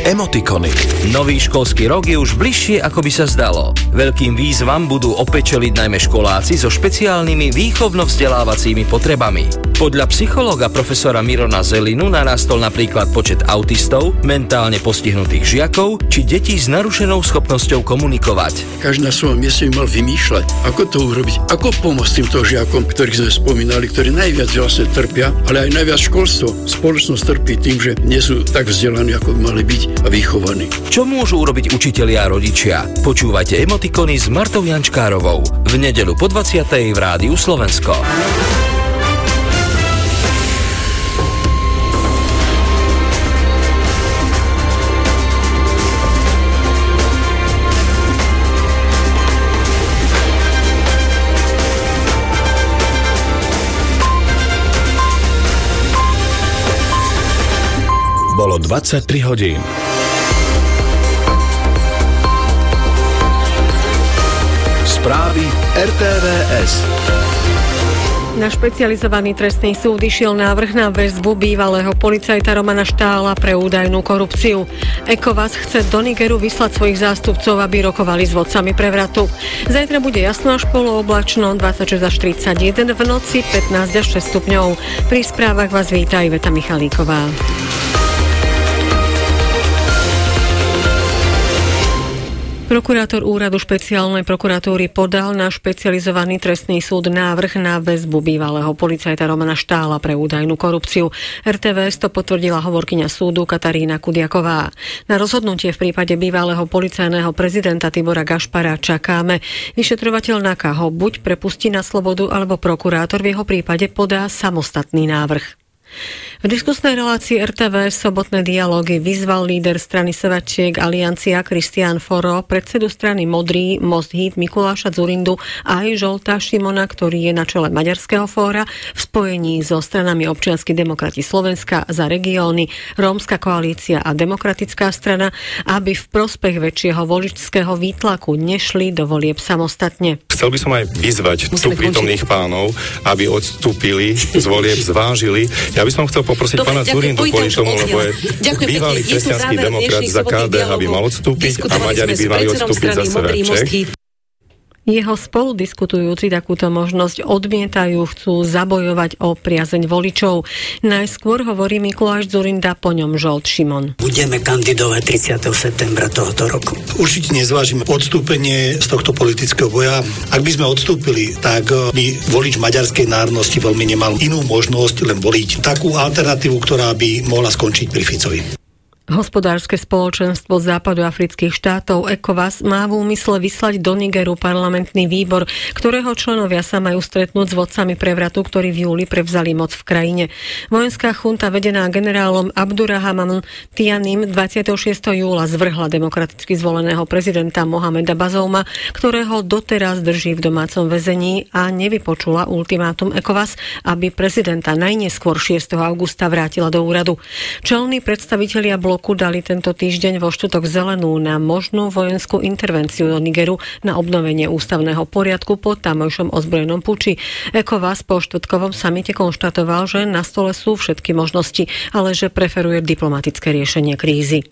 Emotikony. Nový školský rok je už bližšie, ako by sa zdalo. Veľkým výzvam budú opäť čeliť najmä školáci so špeciálnymi výchovno-vzdelávacími potrebami. Podľa psychológa profesora Mirona Zelinu narastol napríklad počet autistov, mentálne postihnutých žiakov či detí s narušenou schopnosťou komunikovať. Každý na svojom mieste mal vymýšľať, ako to urobiť, ako pomôcť týmto žiakom, ktorých sme spomínali, ktorí najviac vlastne trpia, ale aj najviac školstvo. Spoločnosť trpí tým, že nie sú tak vzdelaní, ako by mali byť. A vychovaní. Čo môžu urobiť učitelia a rodičia? Počúvajte Emotikony s Martou Jančkárovou v nedeľu po 20. v Rádiu Slovensko. Bolo 23 hodín. Správy RTVS. Na špecializovaný trestný súd išiel návrh na väzbu bývalého policajta Romana Štála pre údajnú korupciu. ECOWAS chce do Nigeru vyslať svojich zástupcov, aby rokovali s vodcami prevratu. Zajtra bude jasno až polooblačno, 26 až 31, v noci 15 až 6 stupňov. Pri správach vás víta Iveta Michalíková. Prokurátor úradu špeciálnej prokuratúry podal na špecializovaný trestný súd návrh na väzbu bývalého policajta Romana Štála pre údajnú korupciu. RTVS to potvrdila hovorkyňa súdu Katarína Kudiaková. Na rozhodnutie v prípade bývalého policajného prezidenta Tibora Gašpara čakáme. Vyšetrovateľ NAKA ho buď prepustí na slobodu, alebo prokurátor v jeho prípade podá samostatný návrh. V diskusnej relácii RTV Sobotné dialógy vyzval líder strany Severčiek Aliancia Kristián Foro, predsedu strany Modrý Most Híd Mikuláša Dzurindu a aj Žolta Šimona, ktorý je na čele Maďarského fóra, v spojení so stranami Občianski demokrati Slovenska Za regióny, Rómska koalícia a Demokratická strana, aby v prospech väčšieho voličského výtlaku nešli do volieb samostatne. Chcel by som aj vyzvať tu prítomných pánov, aby odstúpili z volieb, zvážili. Ja by som chcel poprosiť pána Dzurindu kvôli tomu, lebo je bývalý kresťanský demokrat za KDH, aby mal odstúpiť a Maďari by mali odstúpiť za Severček. Jeho spoludiskutujúci takúto možnosť odmietajú, chcú zabojovať o priazeň voličov. Najskôr hovorí Mikuláš Dzurinda, po ňom Žolt Šimon. Budeme kandidovať 30. septembra tohto roku. Určite nezvážime odstúpenie z tohto politického boja. Ak by sme odstúpili, tak by volič maďarskej národnosti veľmi nemal inú možnosť len voliť takú alternatívu, ktorá by mohla skončiť pri Ficovi. Hospodárske spoločenstvo západoafrických štátov ECOWAS má v úmysle vyslať do Nigeru parlamentný výbor, ktorého členovia sa majú stretnúť s vodcami prevratu, ktorí v júli prevzali moc v krajine. Vojenská chunta vedená generálom Abdurahamom Tianim 26. júla zvrhla demokraticky zvoleného prezidenta Mohameda Bazouma, ktorého doteraz drží v domácom väzení, a nevypočula ultimátum ECOWAS, aby prezidenta najneskôr 6. augusta vrátila do úradu. Čelní predstavitelia bloku dali tento týždeň vo štvrtok zelenú na možnú vojenskú intervenciu do Nigeru na obnovenie ústavného poriadku po tamojšom ozbrojenom puči. ECOWAS po štvrtkovom samite konštatoval, že na stole sú všetky možnosti, ale že preferuje diplomatické riešenie krízy.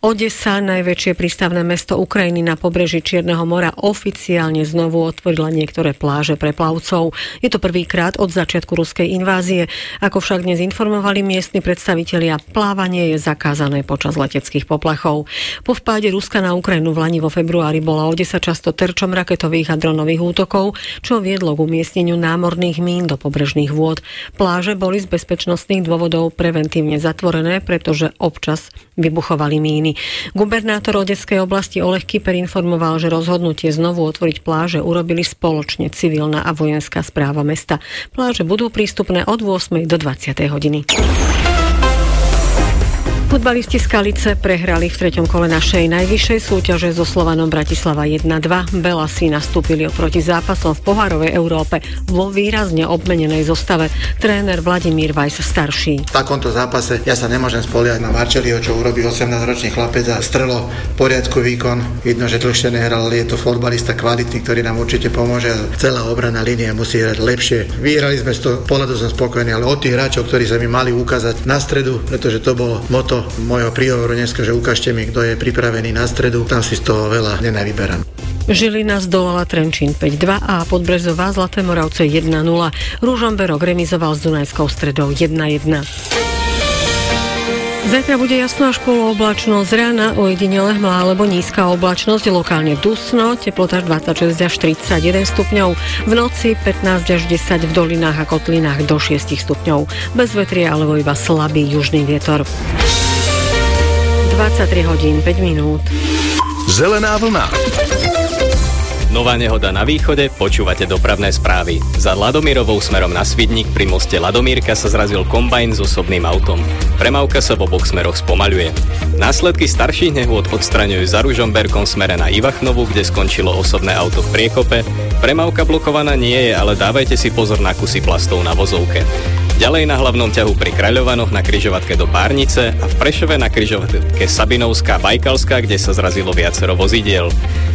Odesa, najväčšie prístavné mesto Ukrajiny na pobreží Čierneho mora, oficiálne znovu otvorila niektoré pláže pre plavcov. Je to prvýkrát od začiatku ruskej invázie. Ako však dnes informovali miestni predstavitelia, plávanie je zakázané počas leteckých poplachov. Po vpáde Ruska na Ukrajinu v lani vo februári bola Odesa často terčom raketových a dronových útokov, čo viedlo k umiestneniu námorných mín do pobrežných vôd. Pláže boli z bezpečnostných dôvodov preventívne zatvorené, pretože občas vybuchovali míny. Gubernátor Odeskej oblasti Oleg Kyper informoval, že rozhodnutie znovu otvoriť pláže urobili spoločne civilná a vojenská správa mesta. Pláže budú prístupné od 8. do 20. hodiny. Futbalisti z Skalice prehrali v 3. kole našej najvyššej súťaže so Slovanom Bratislava 1-2. Belasi nastúpili oproti zápasom v pohárovej Európe vo výrazne obmenenej zostave. Tréner Vladimír Vajs starší. V takomto zápase ja sa nemôžem spoliať na Marčeliho, čo urobí 18-ročný chlapec a strelo v poriadku výkon. Vidno, že dlhšie nehral, ale je to futbalista kvalitný, ktorý nám určite pomôže. Celá obranná línia musí hrať lepšie. Vyhrali sme z toho pohľadu, som spokojný, ale od tých hráčov, ktorí sa mi mali ukázať na stredu, pretože to bolo motto mojho príhovoru dneska, že ukážte mi, kto je pripravený na stredu, tam si z toho veľa nenavyberám. Žilina zdolala Trenčín 5-2 a Podbrezová Zlaté Moravce 1-0. Ružomberok remizoval s Dunajskou Stredou 1-1. Zajtra bude jasná školu oblačnosť, rána ojedinele hmla alebo nízka oblačnosť, lokálne dusno, teplota 26 až 31 stupňov, v noci 15 až 10, v dolinách a kotlinách do 6 stupňov, bez vetria alebo iba slabý južný vietor. 23 hodín 5 minút. Zelená vlna. Nová nehoda na východe, počúvate dopravné správy. Za Ladomírovou smerom na Svidník pri moste Ladomírka sa zrazil kombajn s osobným autom. Premávka sa v oboch smeroch spomaľuje. Následky starších nehôd odstraňujú za Ružomberkom smere na Ivachnovu, kde skončilo osobné auto v priekope. Premávka blokovaná nie je, ale dávajte si pozor na kusy plastov na vozovke. Ďalej na hlavnom ťahu pri Kráľovanoch na križovatke do Párnice a v Prešove na križovatke Sabinovská Bajkalská, kde sa zrazilo viacero vozidiel.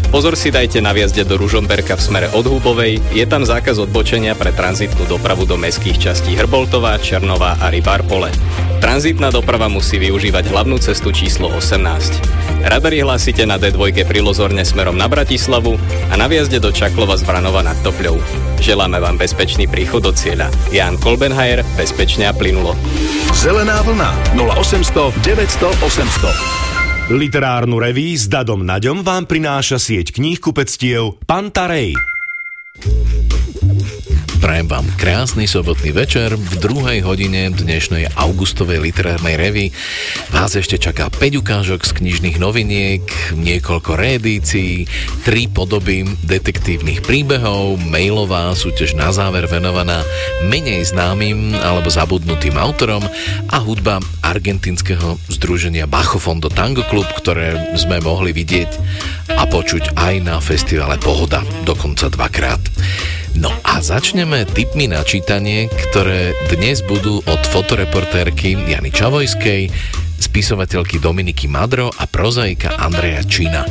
Pozor si dajte na vjazde do Ružomberka v smere od Hubovej, je tam zákaz odbočenia pre tranzitnú dopravu do mestských častí Hrboltová, Černová a Rybárpole. Tranzitná doprava musí využívať hlavnú cestu číslo 18. Radary hlásite na D2 prilozorne smerom na Bratislavu a na vjazde do Čaklova z Vranova nad Topľou. Želáme vám bezpečný príchod do cieľa. Ján Kolbenhajer, bezpečne a plynulo. Zelená vlna 0800 900 800. Literárnu reví s Dadom Naďom vám prináša sieť kníhkupectiev Pantha Rhei. Prajem vám krásny sobotný večer. V 2. hodine dnešnej augustovej literárnej revy vás ešte čaká 5 ukážok z knižných noviniek, niekoľko reedícií, 3 podoby detektívnych príbehov, mailová súťaž na záver venovaná menej známym alebo zabudnutým autorom a hudba argentínskeho združenia Bajo Fondo Tango Club, ktoré sme mohli vidieť a počuť aj na festivale Pohoda, dokonca 2-krát. No a začneme tipmi na čítanie, ktoré dnes budú od fotoreportérky Jany Čavojskej, spisovateľky Dominiky Madro a prozaika Andreja Čína.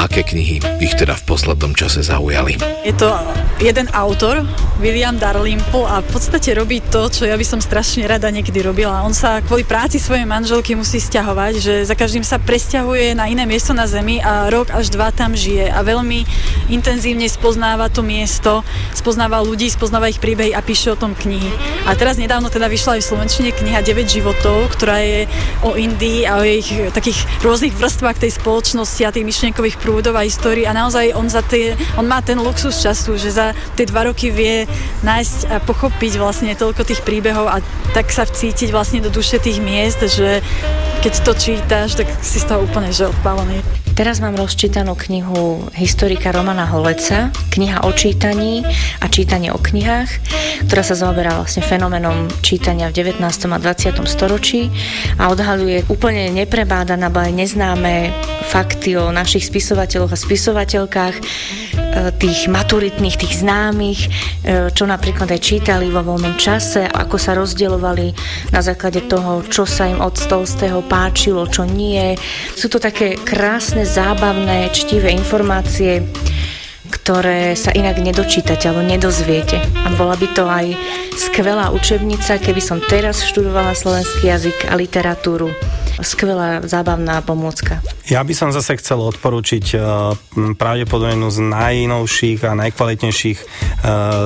Aké knihy ich teda v poslednom čase zaujali? Je to jeden autor, William Dalrymple, a v podstate robí to, čo ja by som strašne rada niekedy robila. On sa kvôli práci svojej manželky musí sťahovať, že za každým sa presťahuje na iné miesto na zemi a rok až 2 tam žije a veľmi intenzívne spoznáva to miesto, spoznáva ľudí, spoznáva ich príbehy a píše o tom knihy. A teraz nedávno teda vyšla aj v slovenčine kniha 9 životov, ktorá je o Indii a o ich takých rôznych vrstvách tej spoločnosti a tých myšlienkových prúdov a histórii, a naozaj on má ten luxus času, že za tie 2 roky vie nájsť a pochopiť vlastne toľko tých príbehov a tak sa vcítiť vlastne do duše tých miest, že keď to čítaš, tak si z toho úplne odpálený. Teraz mám rozčítanú knihu historika Romana Holeca, kniha o čítaní a čítanie o knihách, ktorá sa zaoberá vlastne fenoménom čítania v 19. a 20. storočí a odhaľuje úplne neprebádané, ale aj neznáme fakty o našich spisovateľoch a spisovateľkách, tých maturitných, tých známych, čo napríklad aj čítali vo voľnom čase, ako sa rozdielovali na základe toho, čo sa im od Tolstého páčilo, čo nie. Sú to také krásne, zábavné, čtivé informácie, ktoré sa inak nedočítate alebo nedozviete. A bola by to aj skvelá učebnica, keby som teraz študovala slovenský jazyk a literatúru. skvelá zábavná pomôcka. Ja by som zase chcel odporúčiť pravdepodobne jednu z najnovších a najkvalitnejších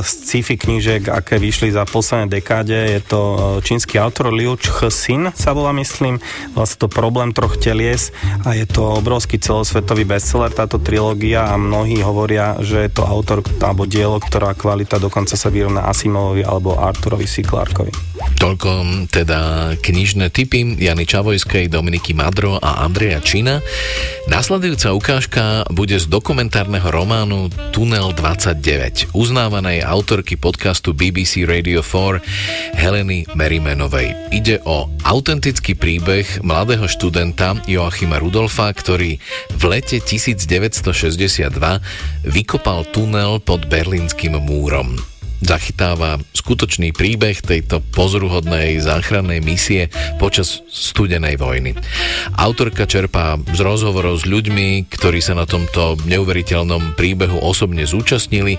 sci-fi knížek, aké vyšli za posledné dekáde. Je to čínsky autor Liu Cixin, sa volá, myslím, vlastne to Problém troch telies, a je to obrovský celosvetový bestseller, táto trilógia, a mnohí hovoria, že je to autor alebo dielo, ktorá kvalita dokonca sa vyrovná Asimovovi alebo Arturovi C. Clarkeovi. Toľko teda knižné tipy Jany Čavojskej, Dominiky Madro a Andreja Čina. Nasledujúca ukážka bude z dokumentárneho románu Tunel 29 uznávanej autorky podcastu BBC Radio 4 Heleny Merrimanovej. Ide o autentický príbeh mladého študenta Joachima Rudolfa, ktorý v lete 1962 vykopal tunel pod Berlínskym múrom. Zachytáva skutočný príbeh tejto pozoruhodnej záchrannej misie počas studenej vojny. Autorka čerpá z rozhovorov s ľuďmi, ktorí sa na tomto neuveriteľnom príbehu osobne zúčastnili,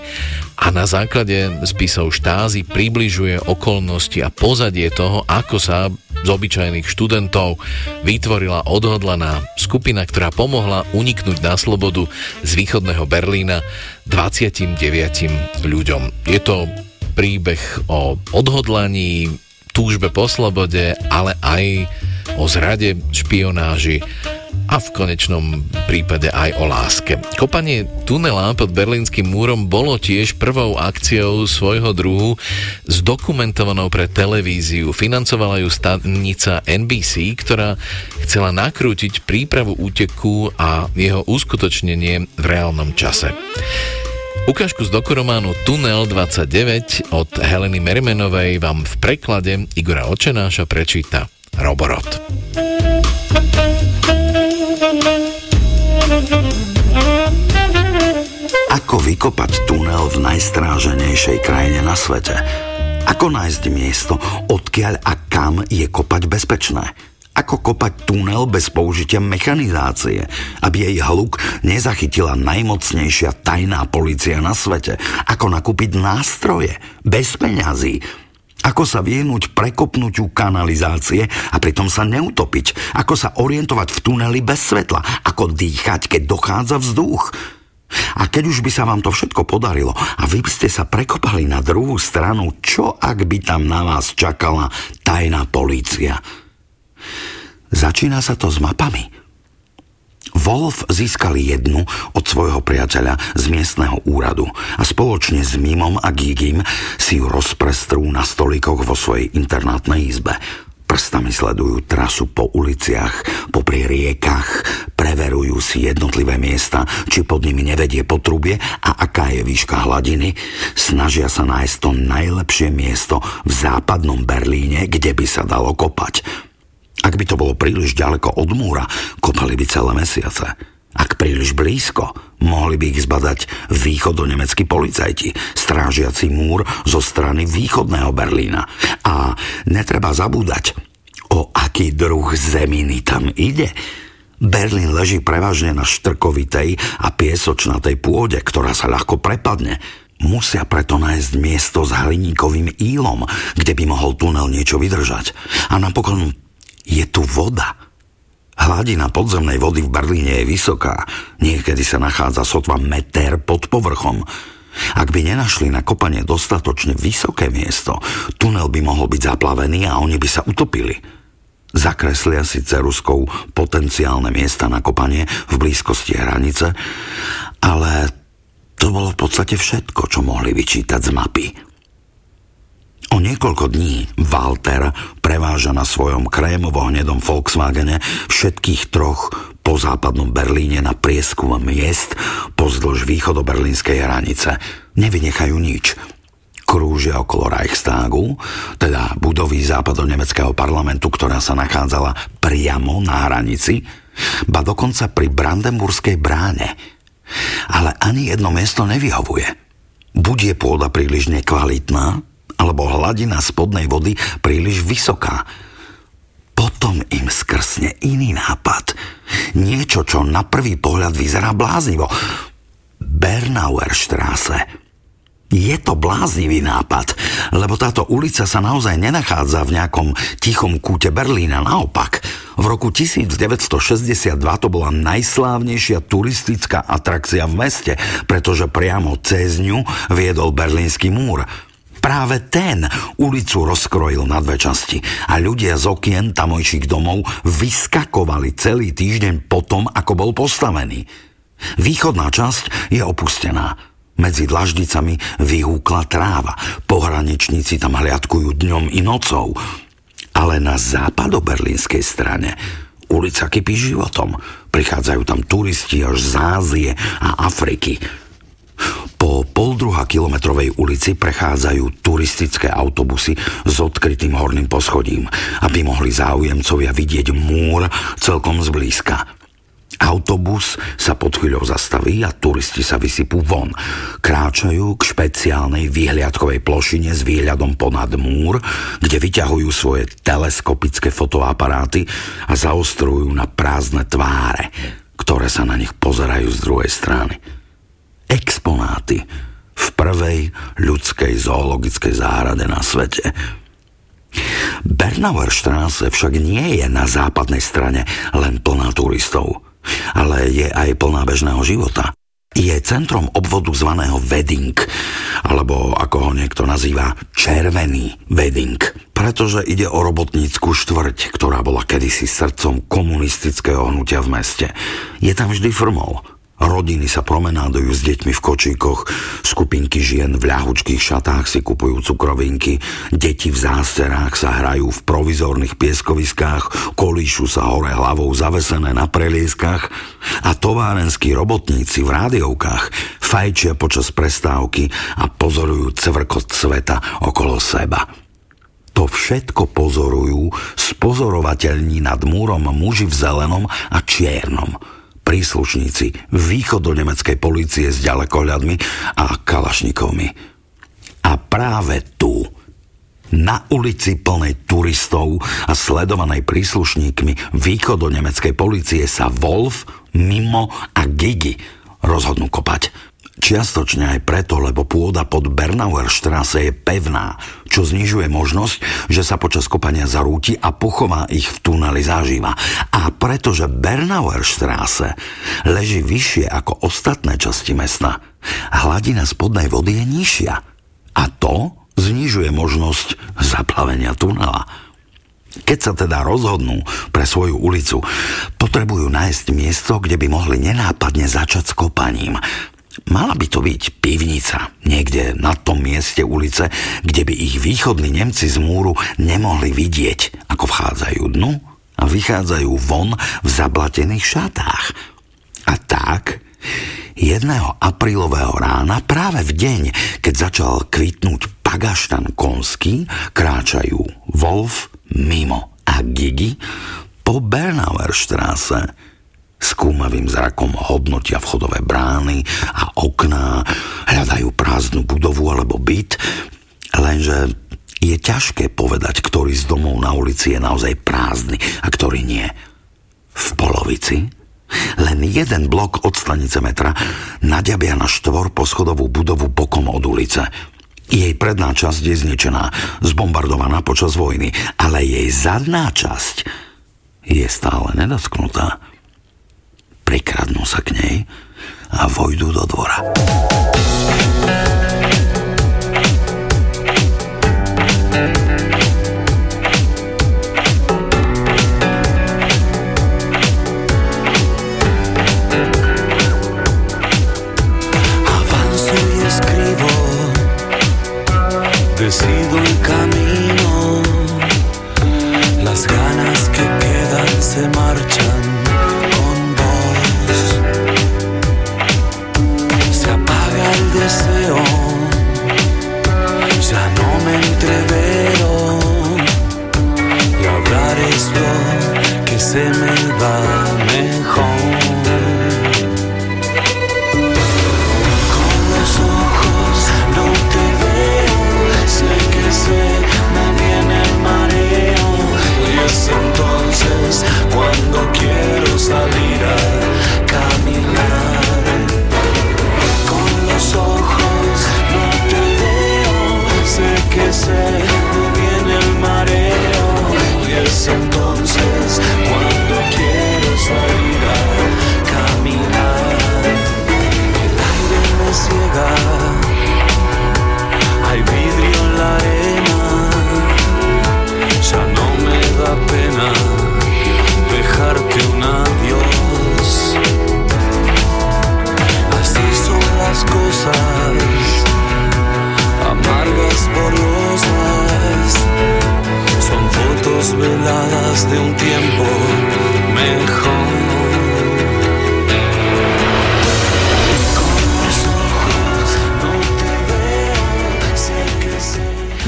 a na základe spisov štázy približuje okolnosti a pozadie toho, ako sa z obyčajných študentov vytvorila odhodlaná skupina, ktorá pomohla uniknúť na slobodu z východného Berlína 29 ľuďom. Je to príbeh o odhodlaní, túžbe po slobode, ale aj o zrade, špionáži a v konečnom prípade aj o láske. Kopanie tunela pod Berlínskym múrom bolo tiež prvou akciou svojho druhu zdokumentovanou pre televíziu. Financovala ju stanica NBC, ktorá chcela nakrútiť prípravu úteku a jeho uskutočnenie v reálnom čase. Ukážku z dokorománu Tunel 29 od Heleny Merrimanovej vám v preklade Igora Očenáša prečíta Roborot. Ako vykopať tunel v najstráženejšej krajine na svete? Ako nájsť miesto, odkiaľ a kam je kopať bezpečné? Ako kopať tunel bez použitia mechanizácie, aby jej hluk nezachytila najmocnejšia tajná polícia na svete? Ako nakúpiť nástroje bez peňazí? Ako sa vyhnúť prekopnutiu kanalizácie a pritom sa neutopiť? Ako sa orientovať v tuneli bez svetla? Ako dýchať, keď dochádza vzduch? A keď už by sa vám to všetko podarilo a vy by ste sa prekopali na druhú stranu, čo ak by tam na vás čakala tajná polícia? Začína sa to s mapami. Wolf získal jednu od svojho priateľa z miestneho úradu a spoločne s Mimom a Gigim si ju rozprestrú na stolíkoch vo svojej internátnej izbe. Prstami sledujú trasu po uliciach, popri riekach, preverujú si jednotlivé miesta, či pod nimi nevedie potrubie a aká je výška hladiny. Snažia sa nájsť to najlepšie miesto v západnom Berlíne, kde by sa dalo kopať. Ak by to bolo príliš ďaleko od múra, kopali by celé mesiace. Ak príliš blízko, mohli by ich zbadať východonemeckí policajti, strážiaci múr zo strany východného Berlína. A netreba zabúdať, o aký druh zeminy tam ide. Berlín leží prevažne na štrkovitej a piesočnatej pôde, ktorá sa ľahko prepadne. Musia preto nájsť miesto s hliníkovým ílom, kde by mohol tunel niečo vydržať. A napokon je tu voda. Hladina podzemnej vody v Berlíne je vysoká. Niekedy sa nachádza sotva meter pod povrchom. Ak by nenašli na kopanie dostatočne vysoké miesto, tunel by mohol byť zaplavený a oni by sa utopili. Zakreslia si ceruskou potenciálne miesta na kopanie v blízkosti hranice, ale to bolo v podstate všetko, čo mohli vyčítať z mapy. O niekoľko dní Walter preváža na svojom krémovo-hnedom Volkswagene všetkých troch po západnom Berlíne na prieskum miest pozdĺž východoberlínskej hranice. Nevynechajú nič. Krúžia okolo Reichstagu, teda budovy západonemeckého parlamentu, ktorá sa nachádzala priamo na hranici, ba dokonca pri Brandenburskej bráne. Ale ani jedno miesto nevyhovuje. Buď je pôda príliš nekvalitná, alebo hladina spodnej vody príliš vysoká. Potom im skrsne iný nápad. Niečo, čo na prvý pohľad vyzerá bláznivo. Bernauerstraße. Je to bláznivý nápad, lebo táto ulica sa naozaj nenachádza v nejakom tichom kúte Berlína. Naopak, v roku 1962 to bola najslávnejšia turistická atrakcia v meste, pretože priamo cez ňu viedol Berlínsky múr. Práve ten ulicu rozkrojil na dve časti a ľudia z okien tamojších domov vyskakovali celý týždeň potom, ako bol postavený. Východná časť je opustená. Medzi dlaždicami vyhúkla tráva. Pohraničníci tam hliadkujú dňom i nocou. Ale na západoberlínskej strane ulica kypí životom. Prichádzajú tam turisti až z Ázie a Afriky. Po 1,5 kilometrovej ulici prechádzajú turistické autobusy s odkrytým horným poschodím, aby mohli záujemcovia vidieť múr celkom zblízka. Autobus sa pod chvíľou zastaví a turisti sa vysypú von. Kráčajú k špeciálnej výhliadkovej plošine s výhľadom ponad múr, kde vyťahujú svoje teleskopické fotoaparáty a zaostrujú na prázdne tváre, ktoré sa na nich pozerajú z druhej strany. Exponáty v prvej ľudskej zoologickej záhrade na svete. Bernauer Straße však nie je na západnej strane len plná turistov, ale je aj plná bežného života. Je centrom obvodu zvaného Wedding, alebo ako ho niekto nazýva Červený Wedding, pretože ide o robotnícku štvrť, ktorá bola kedysi srdcom komunistického hnutia v meste. Je tam vždy formol. Rodiny sa promenádujú s deťmi v kočíkoch, skupinky žien v ľahučkých šatách si kupujú cukrovinky, deti v zásterách sa hrajú v provizorných pieskoviskách, kolíšu sa hore hlavou zavesené na prelieskach a továrenskí robotníci v rádiovkách fajčia počas prestávky a pozorujú cvrkot sveta okolo seba. To všetko pozorujú spozorovateľní nad múrom muži v zelenom a čiernom. Príslušníci východonemeckej polície s ďalekohľadmi a kalašníkovmi. A práve tu, na ulici plnej turistov a sledovanej príslušníkmi východonemeckej polície, sa Wolf, Mimo a Gigi rozhodnú kopať. Čiastočne aj preto, lebo pôda pod Bernauer Straße je pevná, čo znižuje možnosť, že sa počas kopania zarúti a pochová ich v tuneli zaživa. A pretože Bernauer Straße leží vyššie ako ostatné časti mesta, hladina spodnej vody je nižšia a to znižuje možnosť zaplavenia tunela. Keď sa teda rozhodnú pre svoju ulicu, potrebujú nájsť miesto, kde by mohli nenápadne začať s kopaním. Mala by to byť pivnica, niekde na tom mieste ulice, kde by ich východní Nemci z múru nemohli vidieť, ako vchádzajú dnu a vychádzajú von v zablatených šatách. A tak, jedného aprílového rána, práve v deň, keď začal kvitnúť pagaštan konský, kráčajú Wolf, Mimo a Gigi po Bernauer Straße. Skúmavým zrakom hodnotia vchodové brány a okná, hľadajú prázdnu budovu alebo byt, lenže je ťažké povedať, ktorý z domov na ulici je naozaj prázdny a ktorý nie. V polovici, len jeden blok od stanice metra, naďabia na štvorposchodovú budovu bokom od ulice. Jej predná časť je zničená, zbombardovaná počas vojny, ale jej zadná časť je stále nedotknutá. Prikradnú sa k nej a vojdu do dvora. Avanzuję escribo, decido el camino, las ganas que quedan se marchan. Deseo, ya no me entrevero y hablar es lo que se me va mejor. Con los ojos no te veo, sé que sé. de un tiempo mejor.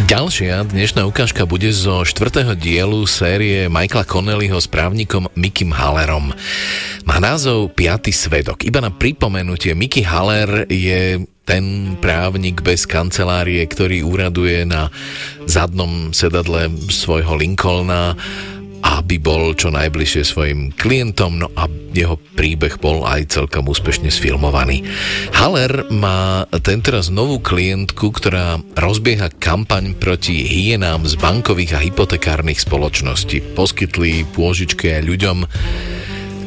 Ďalšia dnešná ukážka bude zo 4. dielu série Michaela Connellyho s právnikom Mickim Hallerom. Má názov Piatý svedok. Iba na pripomenutie, Mickey Haller je ten právnik bez kancelárie, ktorý úraduje na zadnom sedadle svojho Lincolna, aby bol čo najbližšie svojim klientom, no a jeho príbeh bol aj celkom úspešne sfilmovaný. Haller má tentoraz novú klientku, ktorá rozbieha kampaň proti hyenám z bankových a hypotekárnych spoločností. Poskytli pôžičky aj ľuďom,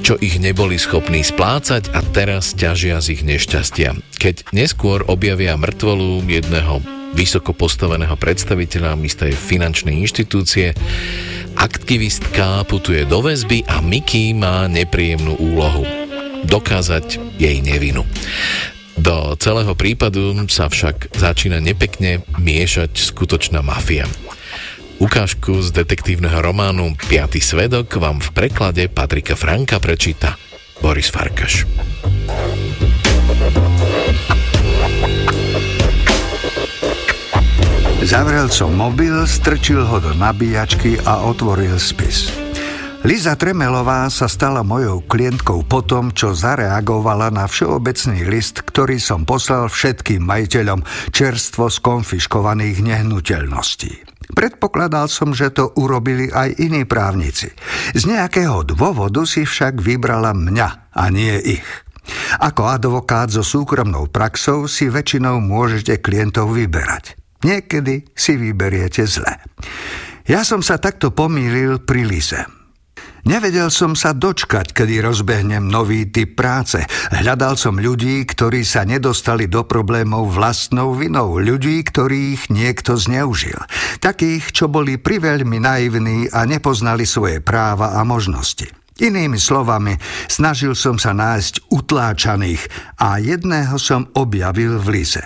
čo ich neboli schopní splácať, a teraz ťažia z ich nešťastia. Keď neskôr objavia mŕtvolu jedného vysoko postaveného predstaviteľa istej finančnej inštitúcie, aktivistka putuje do väzby a Mickey má nepríjemnú úlohu dokázať jej nevinu. Do celého prípadu sa však začína nepekne miešať skutočná mafia. Ukážku z detektívneho románu Piatý svedok vám v preklade Patrika Franka prečíta Boris Farkaš. Zavrel som mobil, strčil ho do nabíjačky a otvoril spis. Liza Tremelová sa stala mojou klientkou po tom, čo zareagovala na všeobecný list, ktorý som poslal všetkým majiteľom čerstvo skonfiškovaných nehnuteľností. Predpokladal som, že to urobili aj iní právnici. Z nejakého dôvodu si však vybrala mňa a nie ich. Ako advokát so súkromnou praxou si väčšinou môžete klientov vyberať. Niekedy si vyberiete zle. Ja som sa takto pomýlil pri Lize. Nevedel som sa dočkať, kedy rozbehnem nový typ práce. Hľadal som ľudí, ktorí sa nedostali do problémov vlastnou vinou. Ľudí, ktorých niekto zneužil. Takých, čo boli priveľmi naivní a nepoznali svoje práva a možnosti. Inými slovami, snažil som sa nájsť utláčaných a jedného som objavil v Lize.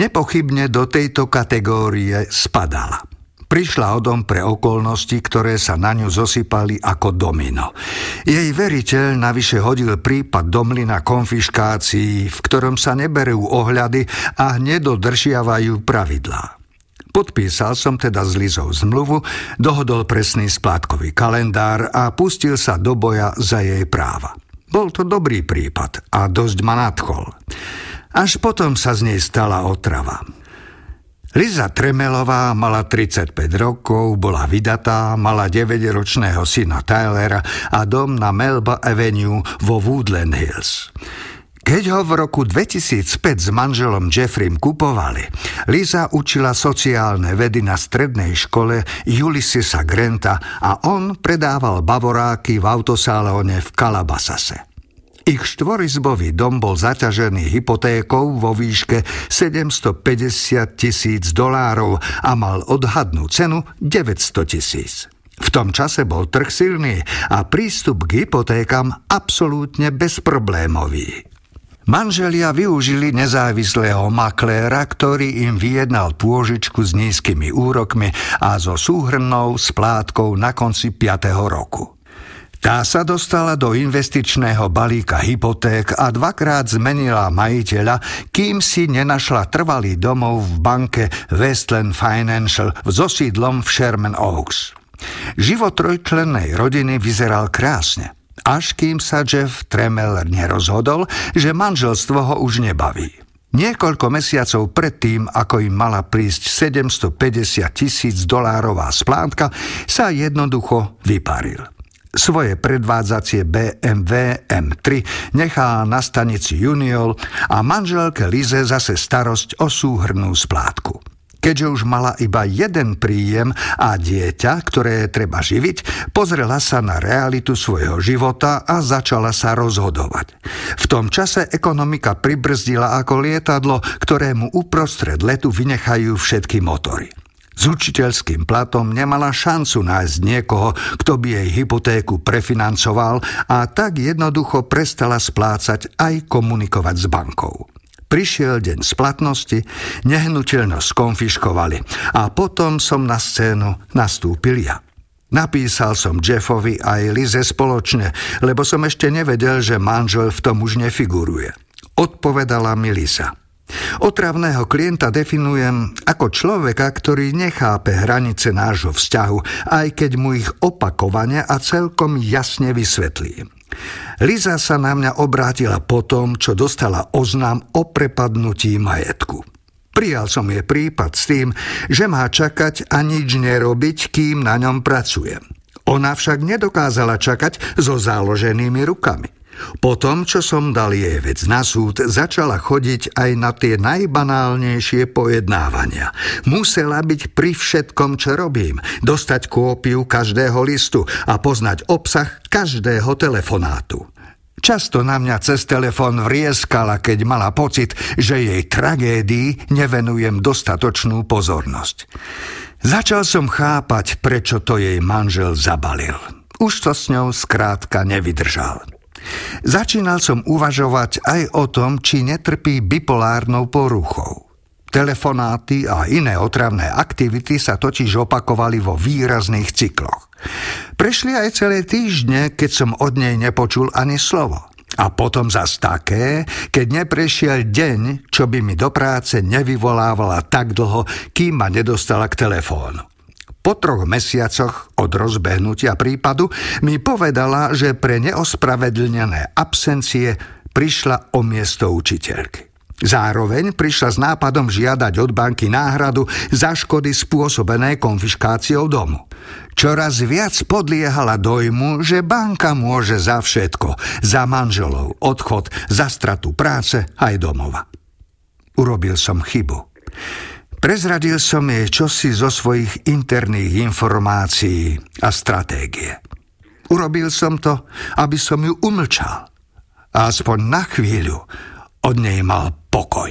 Nepochybne do tejto kategórie spadala. Prišla odom pre okolnosti, ktoré sa na ňu zosypali ako domino. Jej veriteľ navyše hodil prípad domlina konfiškácií, v ktorom sa neberú ohľady a nedodržiavajú pravidlá. Podpísal som teda s Lizou zmluvu, dohodol presný splátkový kalendár a pustil sa do boja za jej práva. Bol to dobrý prípad a dosť ma nadchol. Až potom sa z nej stala otrava. Liza Tremelová mala 35 rokov, bola vydatá, mala 9-ročného syna Tylera a dom na Melba Avenue vo Woodland Hills. Keď ho v roku 2005 s manželom Jeffreym kupovali, Liza učila sociálne vedy na strednej škole Ulyssesa Granta a on predával bavoráky v autosalóne v Calabasase. Ich štvorizbový dom bol zaťažený hypotékou vo výške $750,000 a mal odhadnú cenu $900,000. V tom čase bol trh silný a prístup k hypotékam absolútne bezproblémový. Manželia využili nezávislého makléra, ktorý im vyjednal pôžičku s nízkymi úrokmi a so súhrnnou splátkou na konci 5. roku. Tá sa dostala do investičného balíka hypoték a dvakrát zmenila majiteľa, kým si nenašla trvalý domov v banke Westland Financial so sídlom v Sherman Oaks. Život trojčlennej rodiny vyzeral krásne, až kým sa Jeff Tremel nerozhodol, že manželstvo ho už nebaví. Niekoľko mesiacov predtým, ako im mala prísť $750,000 splátka, sa jednoducho vyparil. Svoje predvádzacie BMW M3 nechal na stanici Uniol a manželke Lize zase starosť o súhrnú splátku. Keďže už mala iba jeden príjem a dieťa, ktoré treba živiť, pozrela sa na realitu svojho života a začala sa rozhodovať. V tom čase ekonomika pribrzdila ako lietadlo, ktorému uprostred letu vynechajú všetky motory. S učiteľským platom nemala šancu nájsť niekoho, kto by jej hypotéku prefinancoval, a tak jednoducho prestala splácať aj komunikovať s bankou. Prišiel deň splatnosti, nehnuteľnosť skonfiškovali a potom som na scénu nastúpil ja. Napísal som Jeffovi aj Lize spoločne, lebo som ešte nevedel, že manžel v tom už nefiguruje. Odpovedala mi Liza. Otravného klienta definujem ako človeka, ktorý nechápe hranice nášho vzťahu, aj keď mu ich opakovane a celkom jasne vysvetlím. Liza sa na mňa obrátila po tom, čo dostala oznám o prepadnutí majetku. Prijal som jej prípad s tým, že má čakať a nič nerobiť, kým na ňom pracuje. Ona však nedokázala čakať so záloženými rukami. Potom, čo som dal jej vec na súd, začala chodiť aj na tie najbanálnejšie pojednávania. Musela byť pri všetkom, čo robím, dostať kópiu každého listu a poznať obsah každého telefonátu. Často na mňa cez telefón vrieskala, keď mala pocit, že jej tragédii nevenujem dostatočnú pozornosť. Začal som chápať, prečo to jej manžel zabalil. Už to s ňou skrátka nevydržal. Začínal som uvažovať aj o tom, či netrpí bipolárnou poruchou. Telefonáty a iné otravné aktivity sa totiž opakovali vo výrazných cykloch. Prešli aj celé týždne, keď som od nej nepočul ani slovo. A potom zas také, keď neprešiel deň, čo by mi do práce nevyvolávala tak dlho, kým ma nedostala k telefónu. Po 3 mesiacoch od rozbehnutia prípadu mi povedala, že pre neospravedlnené absencie prišla o miesto učiteľky. Zároveň prišla s nápadom žiadať od banky náhradu za škody spôsobené konfiškáciou domu. Čoraz viac podliehala dojmu, že banka môže za všetko, za manželov, odchod, za stratu práce aj domova. Urobil som chybu. Prezradil som jej čosi zo svojich interných informácií a stratégie. Urobil som to, aby som ju umlčal. Aspoň na chvíľu od nej mal pokoj.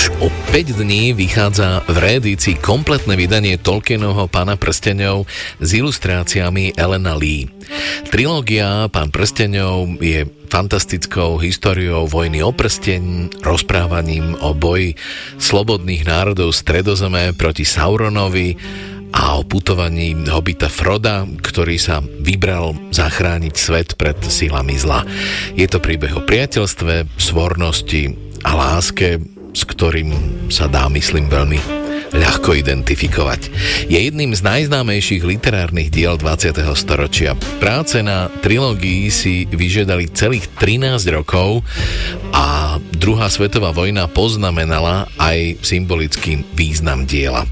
Už o 5 dní vychádza v reedícii kompletné vydanie Tolkienovho Pána prstenov s ilustráciami Elena Lee. Trilógia Pán prstenov je fantastickou históriou vojny o prsteň, rozprávaním o boji slobodných národov Stredozeme proti Sauronovi a o putovaní hobita Froda, ktorý sa vybral zachrániť svet pred silami zla. Je to príbeh o priateľstve, svornosti a láske, s ktorým sa dá, myslím, veľmi ľahko identifikovať. Je jedným z najznámejších literárnych diel 20. storočia. Práce na trilógii si vyžiadali celých 13 rokov a druhá svetová vojna poznamenala aj symbolický význam diela.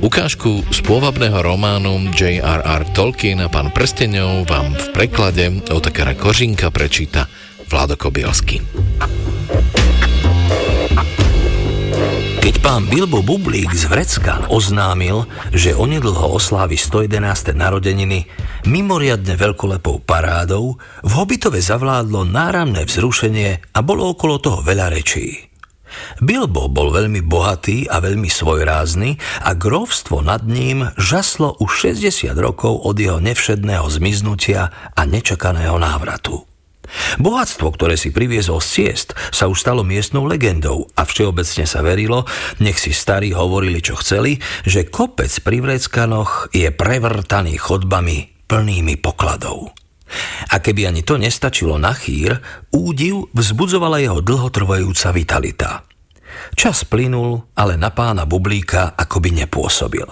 Ukážku z pôvabného románu J.R.R. Tolkiena Pán prstenov vám v preklade Otakara Kožinka prečíta Vlado Kobielsky. Keď pán Bilbo Bublík z Vrecka oznámil, že onedlho oslávi 111. narodeniny mimoriadne veľkolepou parádou, v Hobitove zavládlo náramné vzrušenie a bolo okolo toho veľa rečí. Bilbo bol veľmi bohatý a veľmi svojrázny a grófstvo nad ním žaslo už 60 rokov od jeho nevšedného zmiznutia a nečakaného návratu. Bohatstvo, ktoré si priviezol z ciest, sa už stalo miestnou legendou a všeobecne sa verilo, nech si starí hovorili čo chceli, že kopec pri Vreckanoch je prevrtaný chodbami plnými pokladov. A keby ani to nestačilo na chýr, údiv vzbudzovala jeho dlhotrvajúca vitalita. Čas plynul, ale na pána Bublíka akoby nepôsobil.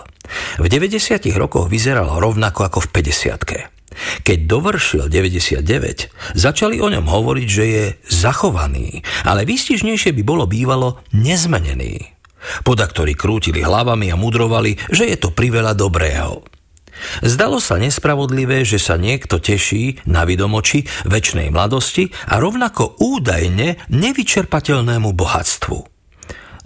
V 90 rokoch vyzeral rovnako ako v 50-ke. Keď dovršil 99, začali o ňom hovoriť, že je zachovaný, ale výstižnejšie by bolo bývalo nezmenený. Podaktori krútili hlavami a mudrovali, že je to priveľa dobrého. Zdalo sa nespravodlivé, že sa niekto teší na vidomoči večnej mladosti a rovnako údajne nevyčerpateľnému bohatstvu.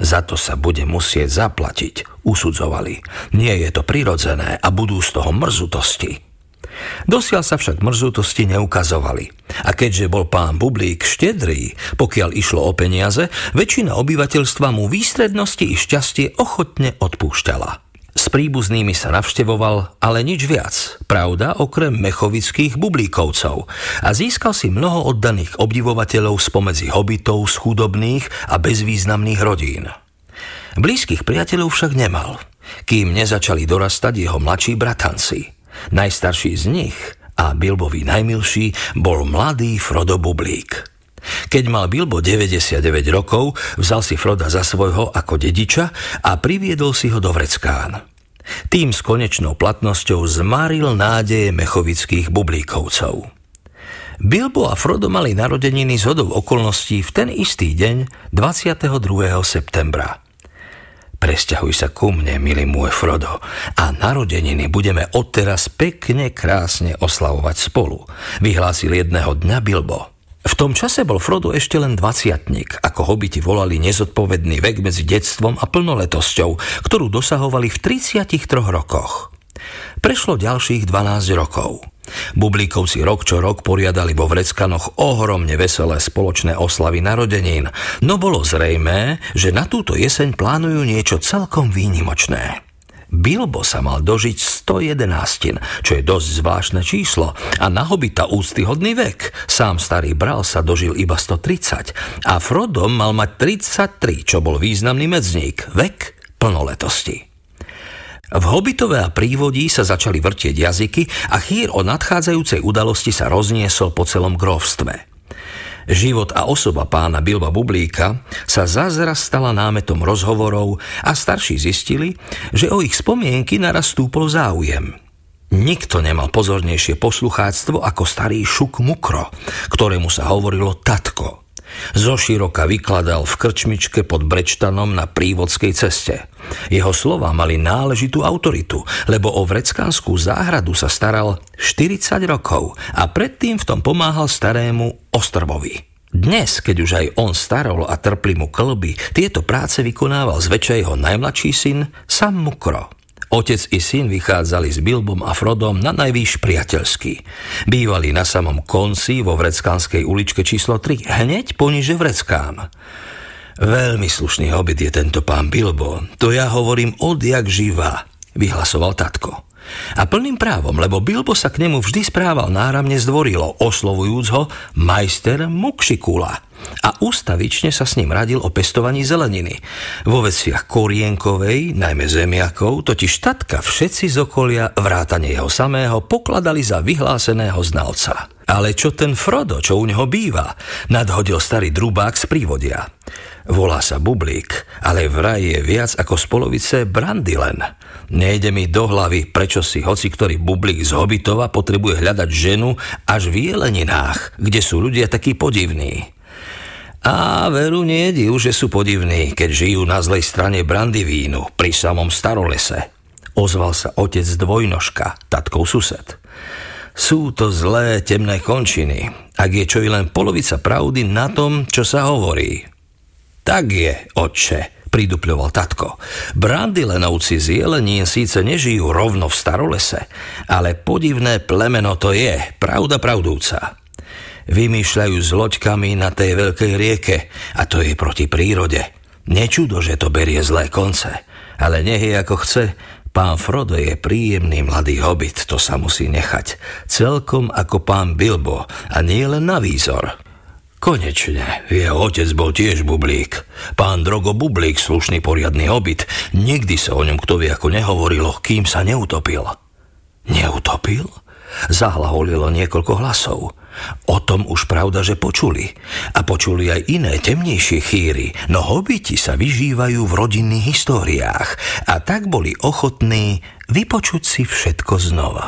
Za to sa bude musieť zaplatiť, usudzovali. Nie je to prirodzené a budú z toho mrzutosti. Dosiaľ sa však mrzutosti neukazovali. A keďže bol pán Bublík štedrý, pokiaľ išlo o peniaze, väčšina obyvateľstva mu výstrednosti i šťastie ochotne odpúšťala. S príbuznými sa navštevoval, ale nič viac, pravda, okrem mechovických bublíkovcov, a získal si mnoho oddaných obdivovateľov spomedzi hobitov z chudobných a bezvýznamných rodín. Blízkych priateľov však nemal, kým nezačali dorastať jeho mladší bratanci. Najstarší z nich a Bilbovi najmilší bol mladý Frodo Bublík. Keď mal Bilbo 99 rokov, vzal si Froda za svojho ako dediča a priviedol si ho do Vreckán. Tým s konečnou platnosťou zmaril nádeje mechovických bublíkovcov. Bilbo a Frodo mali narodeniny zhodou okolností v ten istý deň, 22. septembra. Presťahuj sa ku mne, milý môj Frodo, a narodeniny budeme odteraz pekne krásne oslavovať spolu, vyhlásil jedného dňa Bilbo. V tom čase bol Frodo ešte len 20-tník, ako hobiti volali nezodpovedný vek medzi detstvom a plnoletosťou, ktorú dosahovali v 33 rokoch. Prešlo ďalších 12 rokov. Bublíkovci rok čo rok poriadali vo Vreckanoch ohromne veselé spoločné oslavy narodenín, no bolo zrejmé, že na túto jeseň plánujú niečo celkom výnimočné. Bilbo sa mal dožiť 111, čo je dosť zvláštne číslo a na hobita úctyhodný vek. Sám starý Bral sa dožil iba 130 a Frodo mal mať 33, čo bol významný medzník, vek plnoletosti. V Hobitove a Prívodí sa začali vrtieť jazyky a chýr o nadchádzajúcej udalosti sa rozniesol po celom grófstve. Život a osoba pána Bilba Bublíka sa zazraz stala námetom rozhovorov a starší zistili, že o ich spomienky naraz stúpol záujem. Nikto nemal pozornejšie poslucháctvo ako starý Šuk Mukro, ktorému sa hovorilo Tatko. Zoširoka vykladal v krčmičke pod Brečtanom na Prívodskej ceste. Jeho slová mali náležitú autoritu, lebo o vreckanskú záhradu sa staral 40 rokov a predtým v tom pomáhal starému Ostrvovi. Dnes, keď už aj on starol a trpli mu klby, tieto práce vykonával zväčša jeho najmladší syn, Sam Mukro. Otec i syn vychádzali s Bilbom a Frodom na najvýš priateľsky. Bývali na samom konci vo Vreckanskej uličke číslo 3, hneď poniže Vreckán. Veľmi slušný hobbit je tento pán Bilbo. To ja hovorím odjak živá, vyhlasoval tatko. A plným právom, lebo Bilbo sa k nemu vždy správal náramne zdvorilo, oslovujúc ho majster Mokšikula. A ustavične sa s ním radil o pestovaní zeleniny. Vo veciach korienkovej, najmä zemiakov, totiž tatka všetci z okolia, vrátane jeho samého, pokladali za vyhláseného znalca. Ale čo ten Frodo, čo u neho býva, nadhodil starý drubák z prívodia. Volá sa Bublík, ale vraj je viac ako z polovice Brandilen. Nejde mi do hlavy, prečo si hociktorý Bublík z Hobitova potrebuje hľadať ženu až v Jeleninách, kde sú ľudia takí podivní. A veru nie je div, že sú podivní, keď žijú na zlej strane Brandivínu, pri samom Starolese. Ozval sa otec Dvojnožka, tatkov sused. Sú to zlé, temné končiny, ak je čo i len polovica pravdy na tom, čo sa hovorí. Tak je, otče, pridupľoval tatko. Brandilenovci z Jelenín síce nežijú rovno v Starolese, ale podivné plemeno to je, pravda pravdúca. Vymýšľajú s loďkami na tej veľkej rieke a to je proti prírode. Nečudo, že to berie zlé konce, ale nech je ako chce. Pán Frodo je príjemný mladý hobbit, to sa musí nechať. Celkom ako pán Bilbo a nie len na výzor. Konečne, jeho otec bol tiež Bublík. Pán Drogo Bublík, slušný poriadny hobbit. Nikdy sa o ňom kto vie ako nehovorilo, kým sa neutopil. Neutopil? Zahlaholilo niekoľko hlasov. O tom už pravda, že počuli. A počuli aj iné, temnejšie chýry, no hobiti sa vyžívajú v rodinných históriách a tak boli ochotní vypočuť si všetko znova.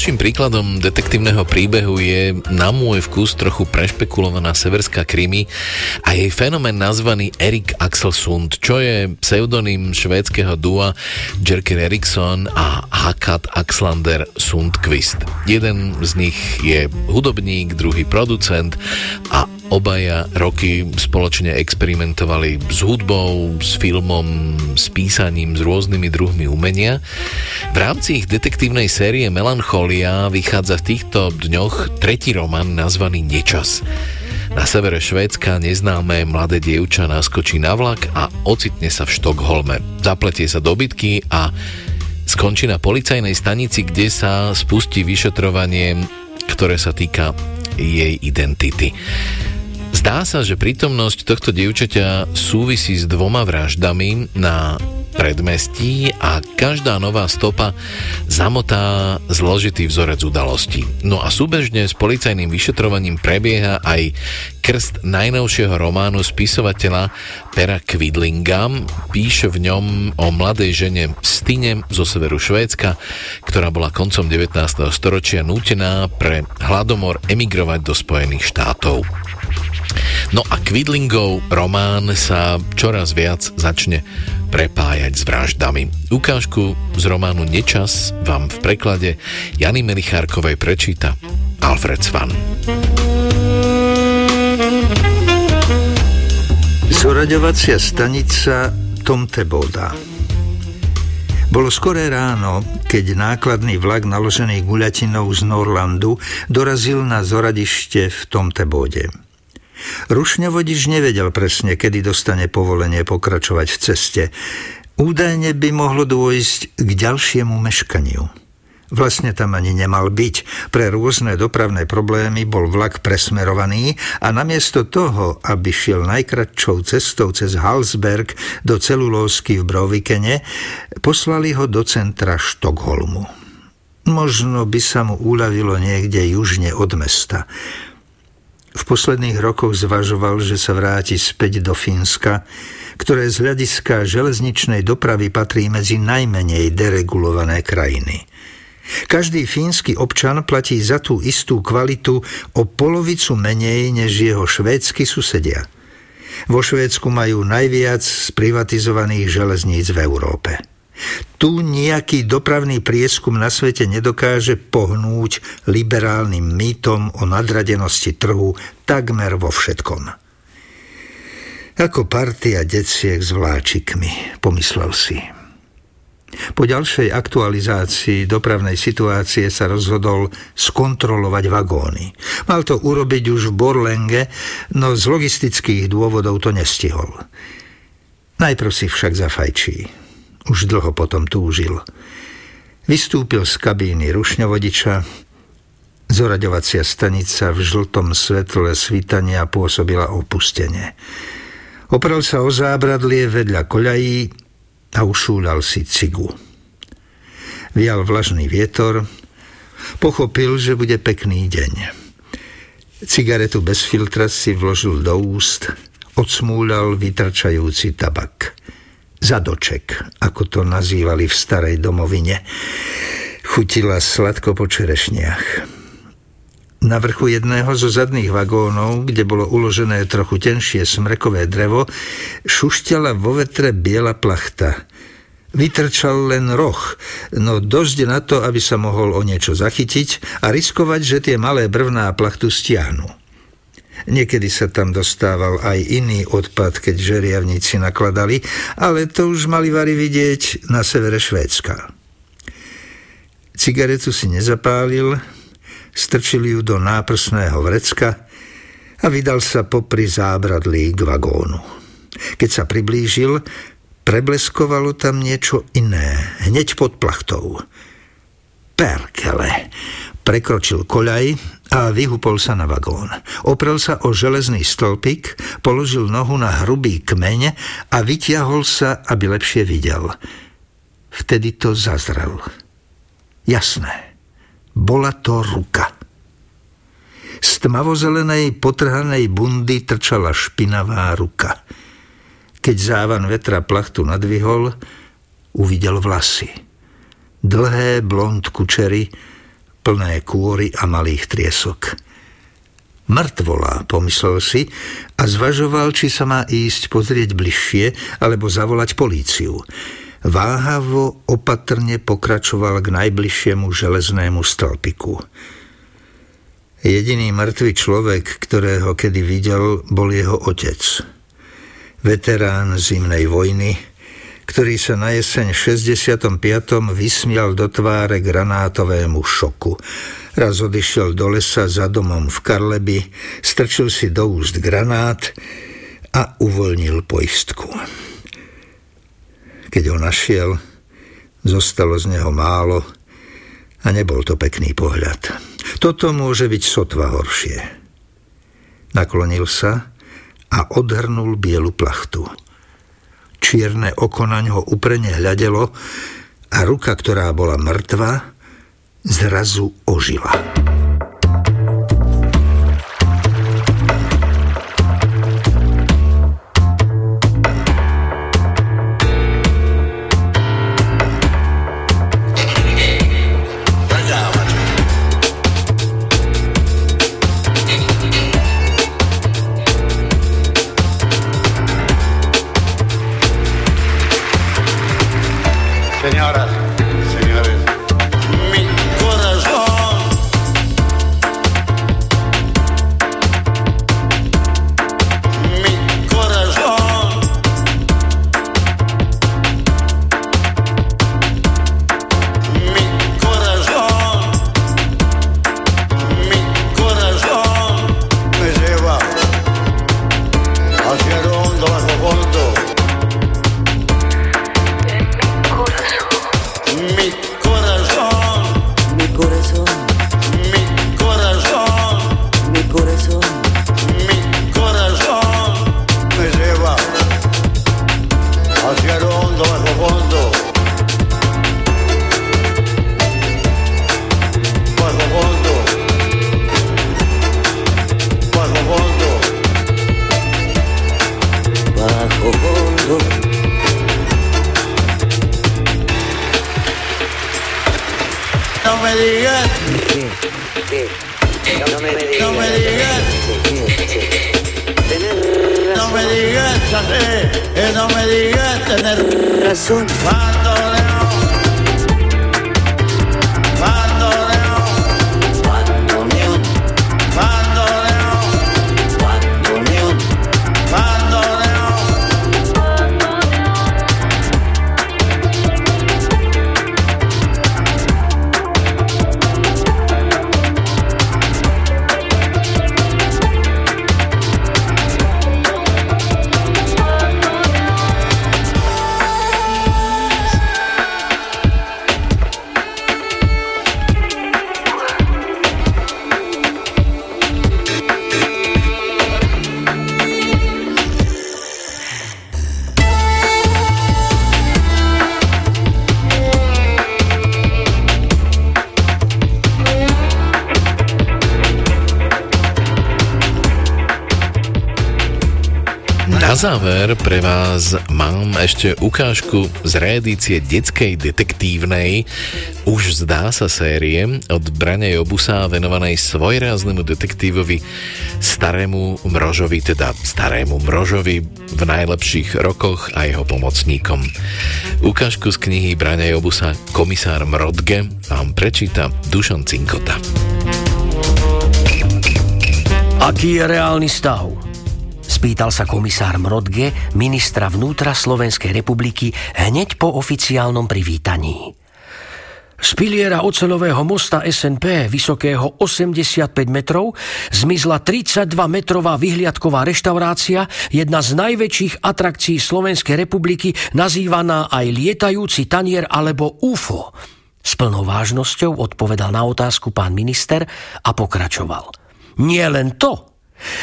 Ďalším príkladom detektívneho príbehu je na môj vkus trochu prešpekulovaná severská Krimi a jej fenomén nazvaný Erik Axelsund, čo je pseudonym švédskeho dua Jerker Eriksson a Hakat Axlander Sundqvist. Jeden z nich je hudobník, druhý producent a obaja roky spoločne experimentovali s hudbou, s filmom, s písaním, s rôznymi druhmi umenia. V rámci ich detektívnej série Melancholia vychádza v týchto dňoch tretí román nazvaný Nečas. Na severe Švédska neznáme mladé dievča naskočí na vlak a ocitne sa v Štokholme. Zapletie sa do bitky a skončí na policajnej stanici, kde sa spustí vyšetrovanie, ktoré sa týka jej identity. Zdá sa, že prítomnosť tohto dievčaťa súvisí s dvoma vraždami na predmestí a každá nová stopa zamotá zložitý vzorec udalostí. No a súbežne s policajným vyšetrovaním prebieha aj krst najnovšieho románu spisovateľa Pera Quidlinga. Píše v ňom o mladej žene Stine zo severu Švédska, ktorá bola koncom 19. storočia nútená pre hladomor emigrovať do Spojených štátov. No a Quidlingov román sa čoraz viac začne prepájať s vraždami. Ukážku z románu Nečas vám v preklade Jany Melichárkovej prečíta Alfred Svan. Zoraďovacia stanica Tomteboda. Bolo skoré ráno, keď nákladný vlak naložený guľatinou z Norlandu dorazil na zoradište v Tomtebode. Rušňovodič nevedel presne, kedy dostane povolenie pokračovať v ceste. Údajne by mohlo dôjsť k ďalšiemu meškaniu. Vlastne tam ani nemal byť. Pre rôzne dopravné problémy bol vlak presmerovaný a namiesto toho, aby šiel najkratšou cestou cez Hallsberg do celulózky v Brovikene, poslali ho do centra Štokholmu. Možno by sa mu uľavilo niekde južne od mesta. V posledných rokoch zvažoval, že sa vráti späť do Fínska, ktoré z hľadiska železničnej dopravy patrí medzi najmenej deregulované krajiny. Každý fínsky občan platí za tú istú kvalitu o polovicu menej než jeho švédsky susedia. Vo Švédsku majú najviac sprivatizovaných železníc v Európe. Tu nejaký dopravný prieskum na svete nedokáže pohnúť liberálnym mýtom o nadradenosti trhu takmer vo všetkom. Ako partia deciek s vláčikmi, pomyslel si. Po ďalšej aktualizácii dopravnej situácie sa rozhodol skontrolovať vagóny. Mal to urobiť už v Borlenge, no z logistických dôvodov to nestihol. Najprv si však zafajčí. Už dlho potom túžil. Vystúpil z kabíny rušňovodiča. Zoraďovacia stanica v žltom svetle svitania pôsobila opustene. Opral sa o zábradlie vedľa koľají a ušúľal si cigu. Vial vlažný vietor. Pochopil, že bude pekný deň. Cigaretu bez filtra si vložil do úst. Odsmúľal vytrčajúci tabak. Zadoček, ako to nazývali v starej domovine. Chutila sladko po čerešniach. Na vrchu jedného zo zadných vagónov, kde bolo uložené trochu tenšie smrekové drevo, šušťala vo vetre biela plachta. Vytrčal len roh, no dosť na to, aby sa mohol o niečo zachytiť a riskovať, že tie malé brvná plachtu stiahnu. Niekedy sa tam dostával aj iný odpad, keď žeriavníci nakladali, ale to už mali vari vidieť na severe Švédska. Cigaretu si nezapálil, strčil ju do náprsného vrecka a vydal sa popri zábradlí k vagónu. Keď sa priblížil, prebleskovalo tam niečo iné, hneď pod plachtou. Perkele! Prekročil koľaj a vyhupol sa na vagón. Oprel sa o železný stĺpik, položil nohu na hrubý kmeň a vytiahol sa, aby lepšie videl. Vtedy to zazrel. Jasné, bola to ruka. Z tmavozelenej potrhanej bundy trčala špinavá ruka. Keď závan vetra plachtu nadvihol, uvidel vlasy. Dlhé blond kučery plné kôry a malých triesok. Mŕtvola, pomyslel si a zvažoval, či sa má ísť pozrieť bližšie alebo zavolať políciu. Váhavo opatrne pokračoval k najbližšiemu železnému stĺpiku. Jediný mŕtvý človek, ktorého kedy videl, bol jeho otec. Veterán zimnej vojny, ktorý sa na jeseň 65. vysmial do tváre granátovému šoku. Raz odišiel do lesa za domom v Karlebi, strčil si do úst granát a uvoľnil poistku. Keď ho našiel, zostalo z neho málo a nebol to pekný pohľad. Toto môže byť sotva horšie. Naklonil sa a odhrnul bielu plachtu. Čierne oko naň ho uprene hľadelo a ruka, ktorá bola mŕtva, zrazu ožila. Na záver pre vás mám ešte ukážku z reedície detskej detektívnej Už zdá sa série od Branej Obusa venovanej svojráznému detektívovi Starému Mrožovi, teda Starému Mrožovi v najlepších rokoch a jeho pomocníkom. Ukážku z knihy Branej Obusa Komisár Mrodge vám prečíta Dušan Cinkota. Aký je reálny stav? Spýtal sa komisár Mrodge, ministra vnútra Slovenskej republiky, hneď po oficiálnom privítaní. Z piliera oceľového mosta SNP, vysokého 85 metrov, zmizla 32-metrová vyhliadková reštaurácia, jedna z najväčších atrakcií Slovenskej republiky, nazývaná aj lietajúci tanier alebo UFO. S plnou vážnosťou odpovedal na otázku pán minister a pokračoval. Nie len to!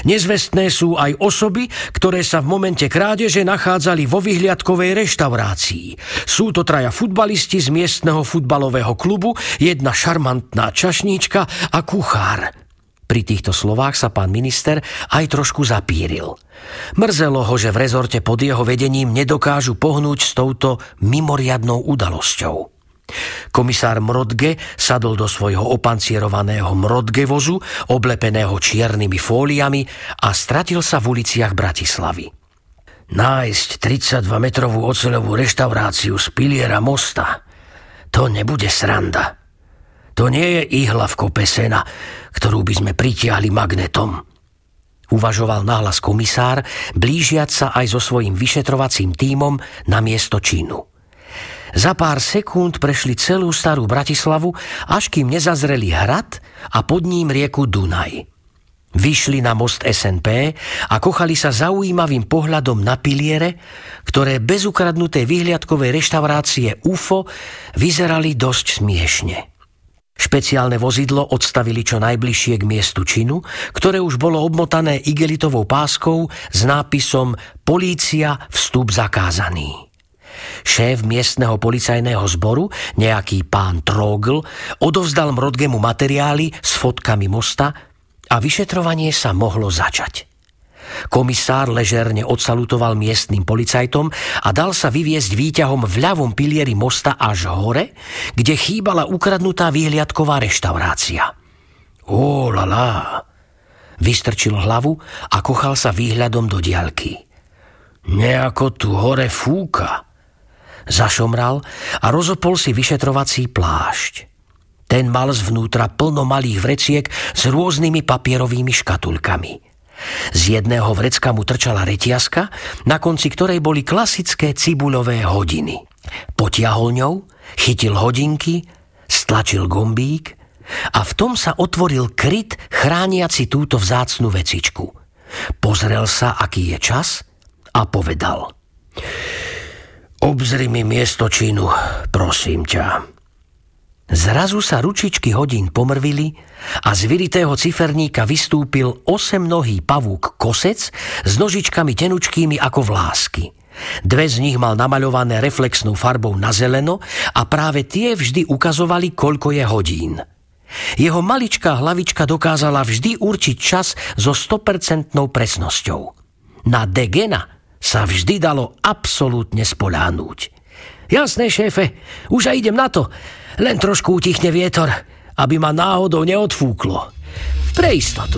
Nezvestné sú aj osoby, ktoré sa v momente krádeže nachádzali vo vyhliadkovej reštaurácii. Sú to traja futbalisti z miestneho futbalového klubu, jedna šarmantná čašníčka a kuchár. Pri týchto slovách sa pán minister aj trošku zapíril. Mrzelo ho, že v rezorte pod jeho vedením nedokážu pohnúť s touto mimoriadnou udalosťou. Komisár Mrodge sadol do svojho opancierovaného Mrodge vozu, oblepeného čiernymi fóliami, a stratil sa v uliciach Bratislavy. Nájsť 32-metrovú oceľovú reštauráciu z piliera mosta, to nebude sranda. To nie je ihla v kope sena, ktorú by sme pritiahli magnetom. Uvažoval nahlas komisár, blížiac sa aj so svojím vyšetrovacím tímom na miesto činu. Za pár sekúnd prešli celú starú Bratislavu, až kým nezazreli hrad a pod ním rieku Dunaj. Vyšli na most SNP a kochali sa zaujímavým pohľadom na piliere, ktoré bez ukradnuté vyhliadkovej reštaurácie UFO vyzerali dosť smiešne. Špeciálne vozidlo odstavili čo najbližšie k miestu činu, ktoré už bolo obmotané igelitovou páskou s nápisom Polícia, vstup zakázaný. Šéf miestneho policajného zboru, nejaký pán Trogl, odovzdal Mrodgemu materiály s fotkami mosta a vyšetrovanie sa mohlo začať. Komisár ležerne odsalutoval miestnym policajtom a dal sa vyviesť výťahom v ľavom pilieri mosta až hore, kde chýbala ukradnutá výhliadková reštaurácia. Ó la la, vystrčil hlavu a kochal sa výhľadom do diaľky. Nejako tu hore fúka. Zašomral a rozopol si vyšetrovací plášť. Ten mal zvnútra plno malých vreciek s rôznymi papierovými škatulkami. Z jedného vrecka mu trčala reťazka, na konci ktorej boli klasické cibuľové hodiny. Potiahol ňou, chytil hodinky, stlačil gombík a v tom sa otvoril kryt chrániaci túto vzácnu vecičku. Pozrel sa, aký je čas, a povedal: Obzri mi miesto činu, prosím ťa. Zrazu sa ručičky hodín pomrvili a z vyritého ciferníka vystúpil osemnohý pavúk kosec s nožičkami tenučkými ako vlásky. Dve z nich mal namaľované reflexnou farbou na zeleno a práve tie vždy ukazovali, koľko je hodín. Jeho maličká hlavička dokázala vždy určiť čas so 100% presnosťou. Na Degena sa vždy dalo absolútne spoľahnúť. Jasné, šéfe, už aj idem na to. Len trošku utichne vietor, aby ma náhodou neodfúklo. Pre istotu.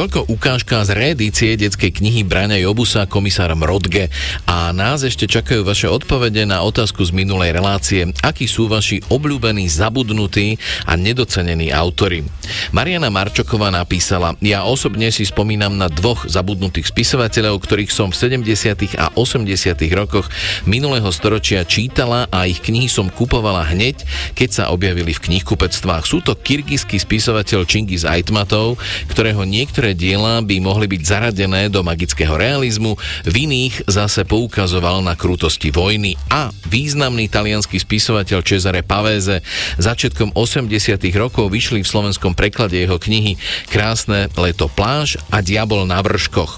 Toľko ukážka z reedície detskej knihy Braňa Jobusa, komisár Mrodge. A nás ešte čakajú vaše odpovede na otázku z minulej relácie. Akí sú vaši obľúbení, zabudnutí a nedocenení autori? Mariana Marčoková napísala: Ja osobne si spomínam na dvoch zabudnutých spisovateľov, ktorých som v 70. a 80. rokoch minulého storočia čítala a ich knihy som kupovala hneď, keď sa objavili v knihkupectvách. Sú to kirgizský spisovateľ Čingiz Aitmatov, ktorého niektoré diela by mohli byť zaradené do magického realizmu, v iných zase poukazoval na krutosti vojny, a významný taliansky spisovateľ Cesare Pavese. Začiatkom 80. rokov vyšli v slovenskom preklade jeho knihy Krásne leto, pláž a Diabol na vrškoch.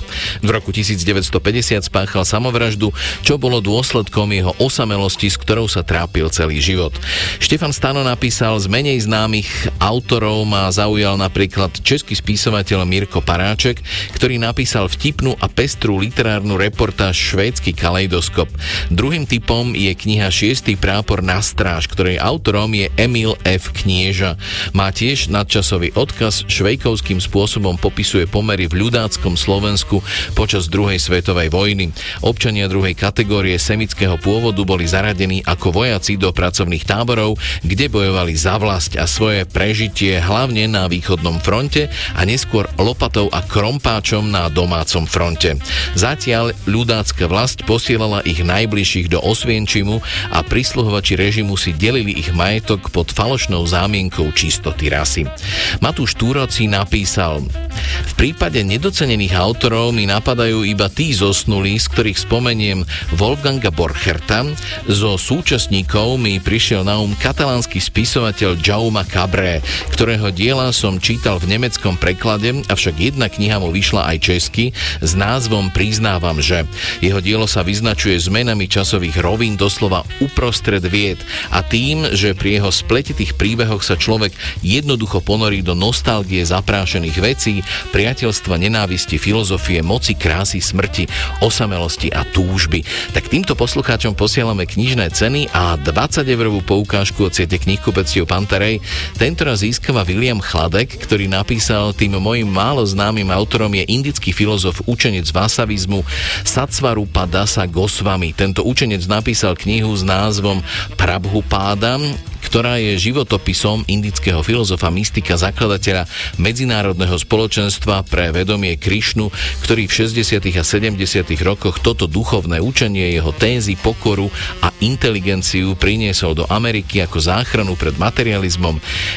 V roku 1950 spáchal samovraždu, čo bolo dôsledkom jeho osamelosti, s ktorou sa trápil celý život. Štefan Stano napísal: Z menej známych autorov ma zaujal napríklad český spisovateľ Mirko Paráček, ktorý napísal vtipnú a pestrú literárnu reportáž Švédsky kaleidoskop. Druhým typom je kniha Šiestý prápor na stráž, ktorej autorom je Emil F. Knieža. Má tiež nadčasový odkaz, švejkovským spôsobom popisuje pomery v ľudáckom Slovensku počas druhej svetovej vojny. Občania druhej kategórie semického pôvodu boli zaradení ako vojaci do pracovných táborov, kde bojovali za vlasť a svoje prežitie hlavne na východnom fronte a neskôr lopatou a krompáčom na domácom fronte. Zatiaľ ľudácka vlast posielala ich najbližších do Osvienčimu a prisluhovači režimu si delili ich majetok pod falošnou zámienkou čistoty rasy. Matúš Túroci napísal: V prípade nedocenených autorov mi napadajú iba tí zosnulí, z ktorých spomeniem Wolfganga Borcherta. Zo súčasníkov mi prišiel na um katalánsky spisovateľ Jaume Cabré, ktorého diela som čítal v nemeckom preklade, avšak však jedna kniha mu vyšla aj česky s názvom Priznávam, že. Jeho dielo sa vyznačuje zmenami časových rovín doslova uprostred viet a tým, že pri jeho spletitých príbehoch sa človek jednoducho ponorí do nostalgie zaprášených vecí, priateľstva, nenávisti, filozofie, moci, krásy, smrti, osamelosti a túžby. Tak týmto poslucháčom posielame knižné ceny a 20-eurovú poukážku od siete knihkupectiev Pantha Rhei. Tentoraz získava William Chladek, ktorý napísal tým mojim málo známym autorom je indický filozof, učenec vasavizmu Satsvarupa Dasa Goswami. Tento učenec napísal knihu s názvom Prabhupada, ktorá je životopisom indického filozofa, mystika, zakladateľa medzinárodného spoločenstva pre vedomie Krišnu, ktorý v 60. a 70. rokoch toto duchovné učenie, jeho tézy, pokoru a inteligenciu priniesol do Ameriky ako záchranu pred materializmom,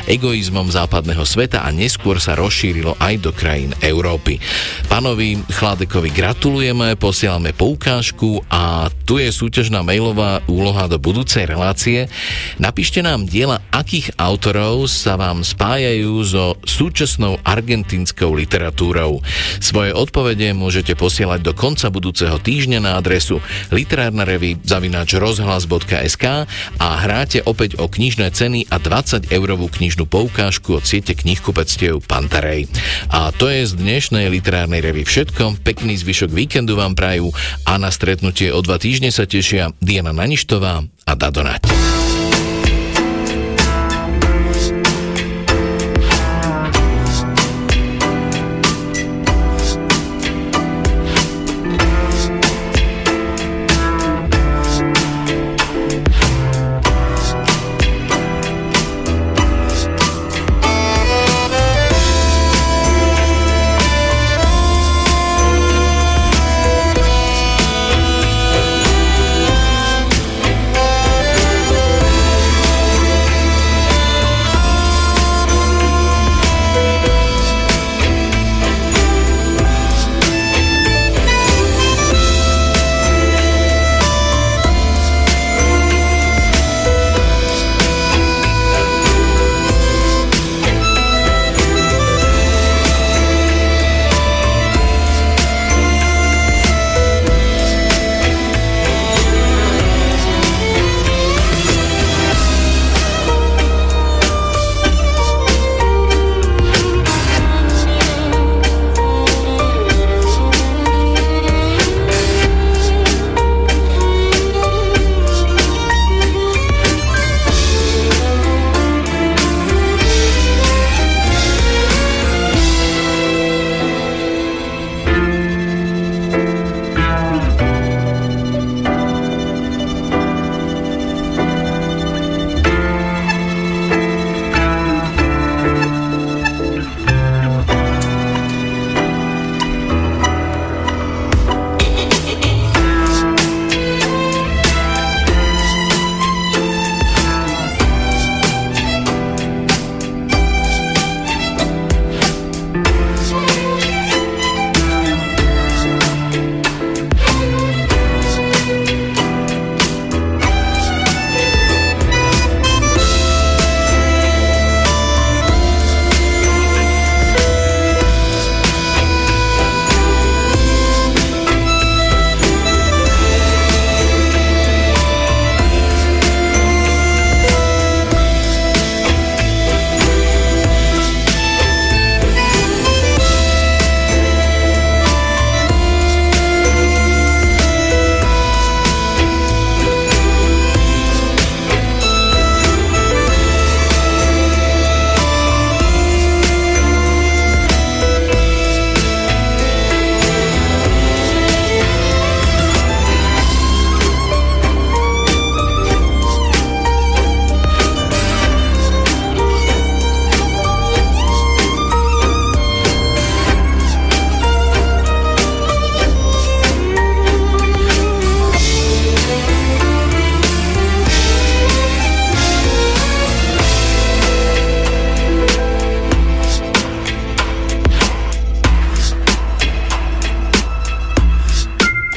egoizmom západného sveta a neskôr sa rozšírilo aj do krajín Európy. Pánovi Chladekovi gratulujeme, posielame poukážku a tu je súťažná mailová úloha do budúcej relácie. Napíšte nám diela, akých autorov sa vám spájajú so súčasnou argentínskou literatúrou. Svoje odpovede môžete posielať do konca budúceho týždňa na adresu literárnarevi@rozhlas.sk a hráte opäť o knižné ceny a 20-eurovú knižnú poukážku od siete knihkupectiev Pantha Rhei. A to je z dnešnej literárnej revy všetko. Pekný zvyšok víkendu vám prajú a na stretnutie o 2 týždne sa tešia Diana Naništová a Dado Nať.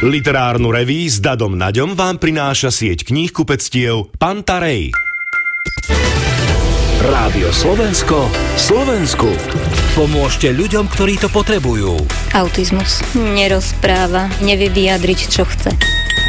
Literárnu reví s Dadom Naďom vám prináša sieť kníhkupectiev Pantha Rhei. Rádio Slovensko, Slovensku. Pomôžte ľuďom, ktorí to potrebujú. Autizmus. Nerozpráva, nevie vyjadriť, čo chce.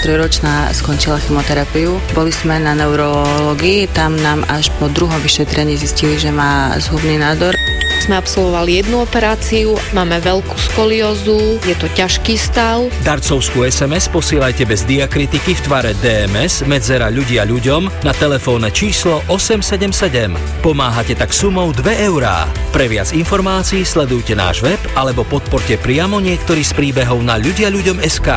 3-ročná skončila chemoterapiu. Boli sme na neurológii, tam nám až po druhom vyšetrení zistili, že má zhubný nádor. Sme absolvovali jednu operáciu, máme veľkú skoliózu, je to ťažký stav. Darcovskú SMS posielajte bez diakritiky v tvare DMS medzera ľudia ľuďom na telefónne číslo 877. Pomáhate tak sumou 2 eurá. Pre viac informácií sledujte náš web alebo podporte priamo niektorý z príbehov na ľudia ľuďom.sk.